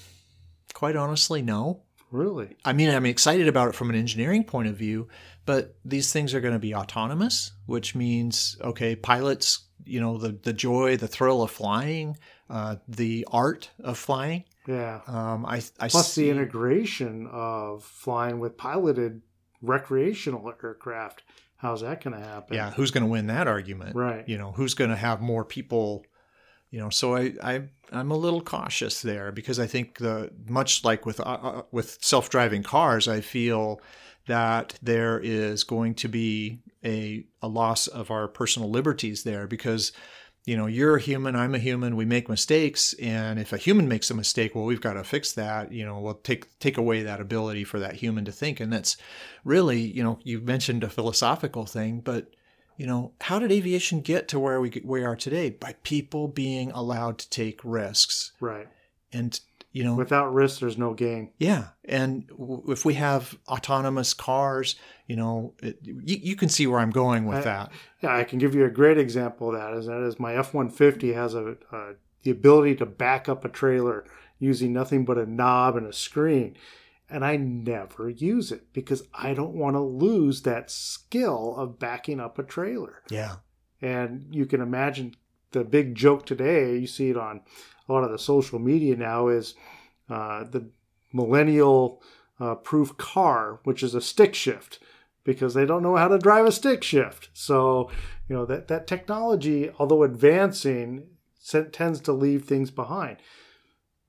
Quite honestly, no. Really? I mean, I'm excited about it from an engineering point of view, but these things are going to be autonomous, which means, okay, pilots, you know, the joy, the thrill of flying, the art of flying. Yeah. Plus the integration of flying with piloted recreational aircraft. How's that going to happen? Yeah. Who's going to win that argument? Right. You know, who's going to have more people, you know? So I'm a little cautious there because I think much like with self-driving cars, I feel that there is going to be a loss of our personal liberties there because, you know, you're a human, I'm a human, we make mistakes. And if a human makes a mistake, well, we've got to fix that. You know, we'll take away that ability for that human to think. And that's really, you know, you've mentioned a philosophical thing, but, you know, how did aviation get to where we are today? By people being allowed to take risks. Right. And, you know, without risk, there's no gain. Yeah. And if we have autonomous cars, you know, you can see where I'm going with that. Yeah, I can give you a great example of that. That is my F-150 has the ability to back up a trailer using nothing but a knob and a screen. And I never use it because I don't want to lose that skill of backing up a trailer. Yeah. And you can imagine the big joke today, you see it on a lot of the social media now, is the millennial proof car, which is a stick shift, because they don't know how to drive a stick shift. So, you know, that technology, although advancing, tends to leave things behind.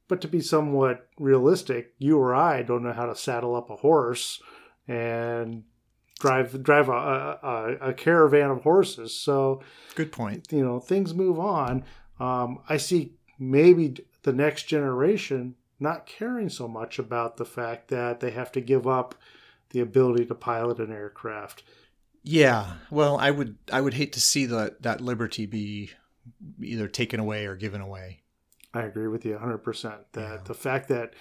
But to be somewhat realistic, you or I don't know how to saddle up a horse and drive a caravan of horses. So, good point. You know, things move on. I see maybe the next generation not caring so much about the fact that they have to give up the ability to pilot an aircraft. Yeah, well, I would hate to see that liberty be either taken away or given away. I agree with you 100%. The fact that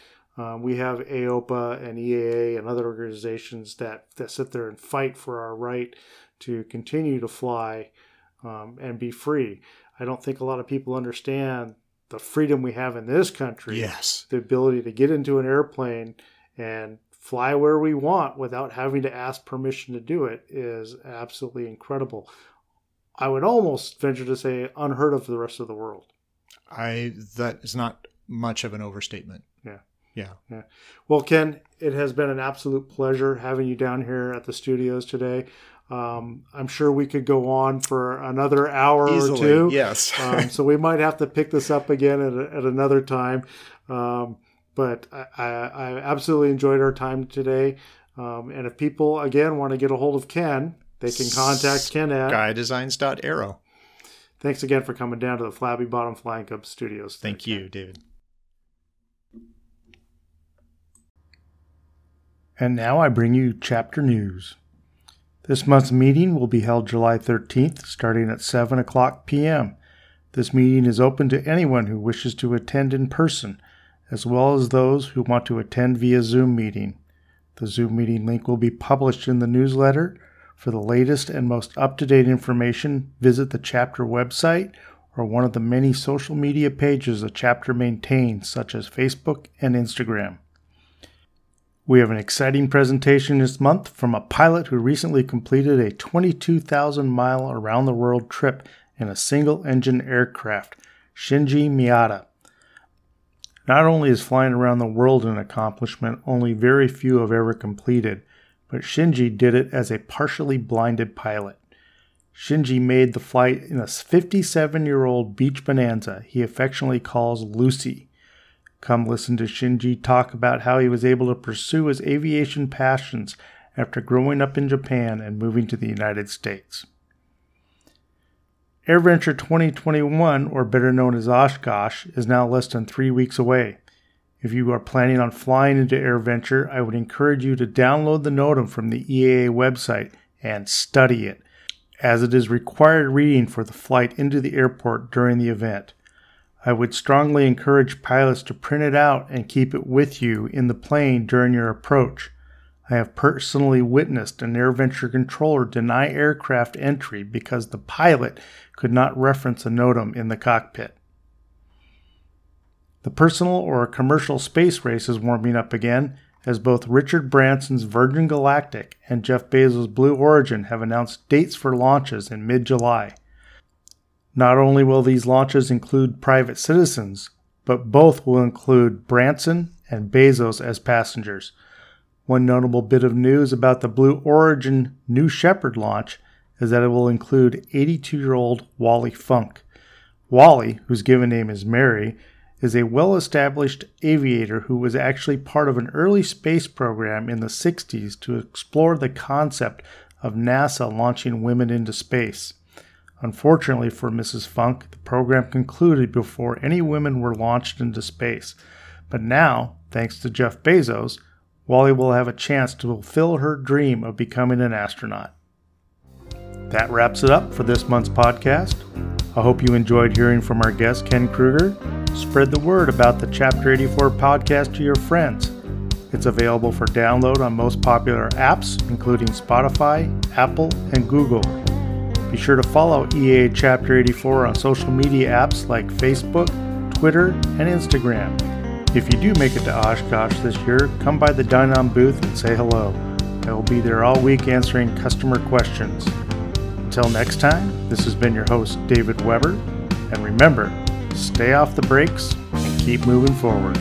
we have AOPA and EAA and other organizations that sit there and fight for our right to continue to fly and be free. I don't think a lot of people understand the freedom we have in this country. Yes. The ability to get into an airplane and fly where we want without having to ask permission to do it is absolutely incredible. I would almost venture to say unheard of for the rest of the world. That is not much of an overstatement. Yeah. Well, Ken, it has been an absolute pleasure having you down here at the studios today. I'm sure we could go on for another hour or two. Yes. So we might have to pick this up again at another time. But I absolutely enjoyed our time today. And if people, again, want to get a hold of Ken, they can contact Ken at skydesigns.aero. Thanks again for coming down to the Flabby Bottom Flying Cub Studios. Thank you, David. And now I bring you chapter news. This month's meeting will be held July 13th, starting at 7 o'clock p.m. This meeting is open to anyone who wishes to attend in person, as well as those who want to attend via Zoom meeting. The Zoom meeting link will be published in the newsletter. For the latest and most up-to-date information, visit the chapter website or one of the many social media pages the chapter maintains, such as Facebook and Instagram. We have an exciting presentation this month from a pilot who recently completed a 22,000-mile around-the-world trip in a single-engine aircraft, Shinji Miyata. Not only is flying around the world an accomplishment only very few have ever completed, but Shinji did it as a partially blinded pilot. Shinji made the flight in a 57-year-old Beach Bonanza he affectionately calls Lucy. Come listen to Shinji talk about how he was able to pursue his aviation passions after growing up in Japan and moving to the United States. AirVenture 2021, or better known as Oshkosh, is now less than 3 weeks away. If you are planning on flying into AirVenture, I would encourage you to download the NOTAM from the EAA website and study it, as it is required reading for the flight into the airport during the event. I would strongly encourage pilots to print it out and keep it with you in the plane during your approach. I have personally witnessed an AirVenture controller deny aircraft entry because the pilot could not reference a NOTAM in the cockpit. The personal or commercial space race is warming up again, as both Richard Branson's Virgin Galactic and Jeff Bezos' Blue Origin have announced dates for launches in mid-July. Not only will these launches include private citizens, but both will include Branson and Bezos as passengers. One notable bit of news about the Blue Origin New Shepard launch is that it will include 82-year-old Wally Funk. Wally, whose given name is Mary, is a well-established aviator who was actually part of an early space program in the 60s to explore the concept of NASA launching women into space. Unfortunately for Mrs. Funk, the program concluded before any women were launched into space. But now, thanks to Jeff Bezos, Wally will have a chance to fulfill her dream of becoming an astronaut. That wraps it up for this month's podcast. I hope you enjoyed hearing from our guest, Ken Krueger. Spread the word about the Chapter 84 podcast to your friends. It's available for download on most popular apps, including Spotify, Apple, and Google. Be sure to follow EAA Chapter 84 on social media apps like Facebook, Twitter, and Instagram. If you do make it to Oshkosh this year, come by the Dine-On booth and say hello. I will be there all week answering customer questions. Until next time, this has been your host, David Weber, and remember, stay off the brakes and keep moving forward.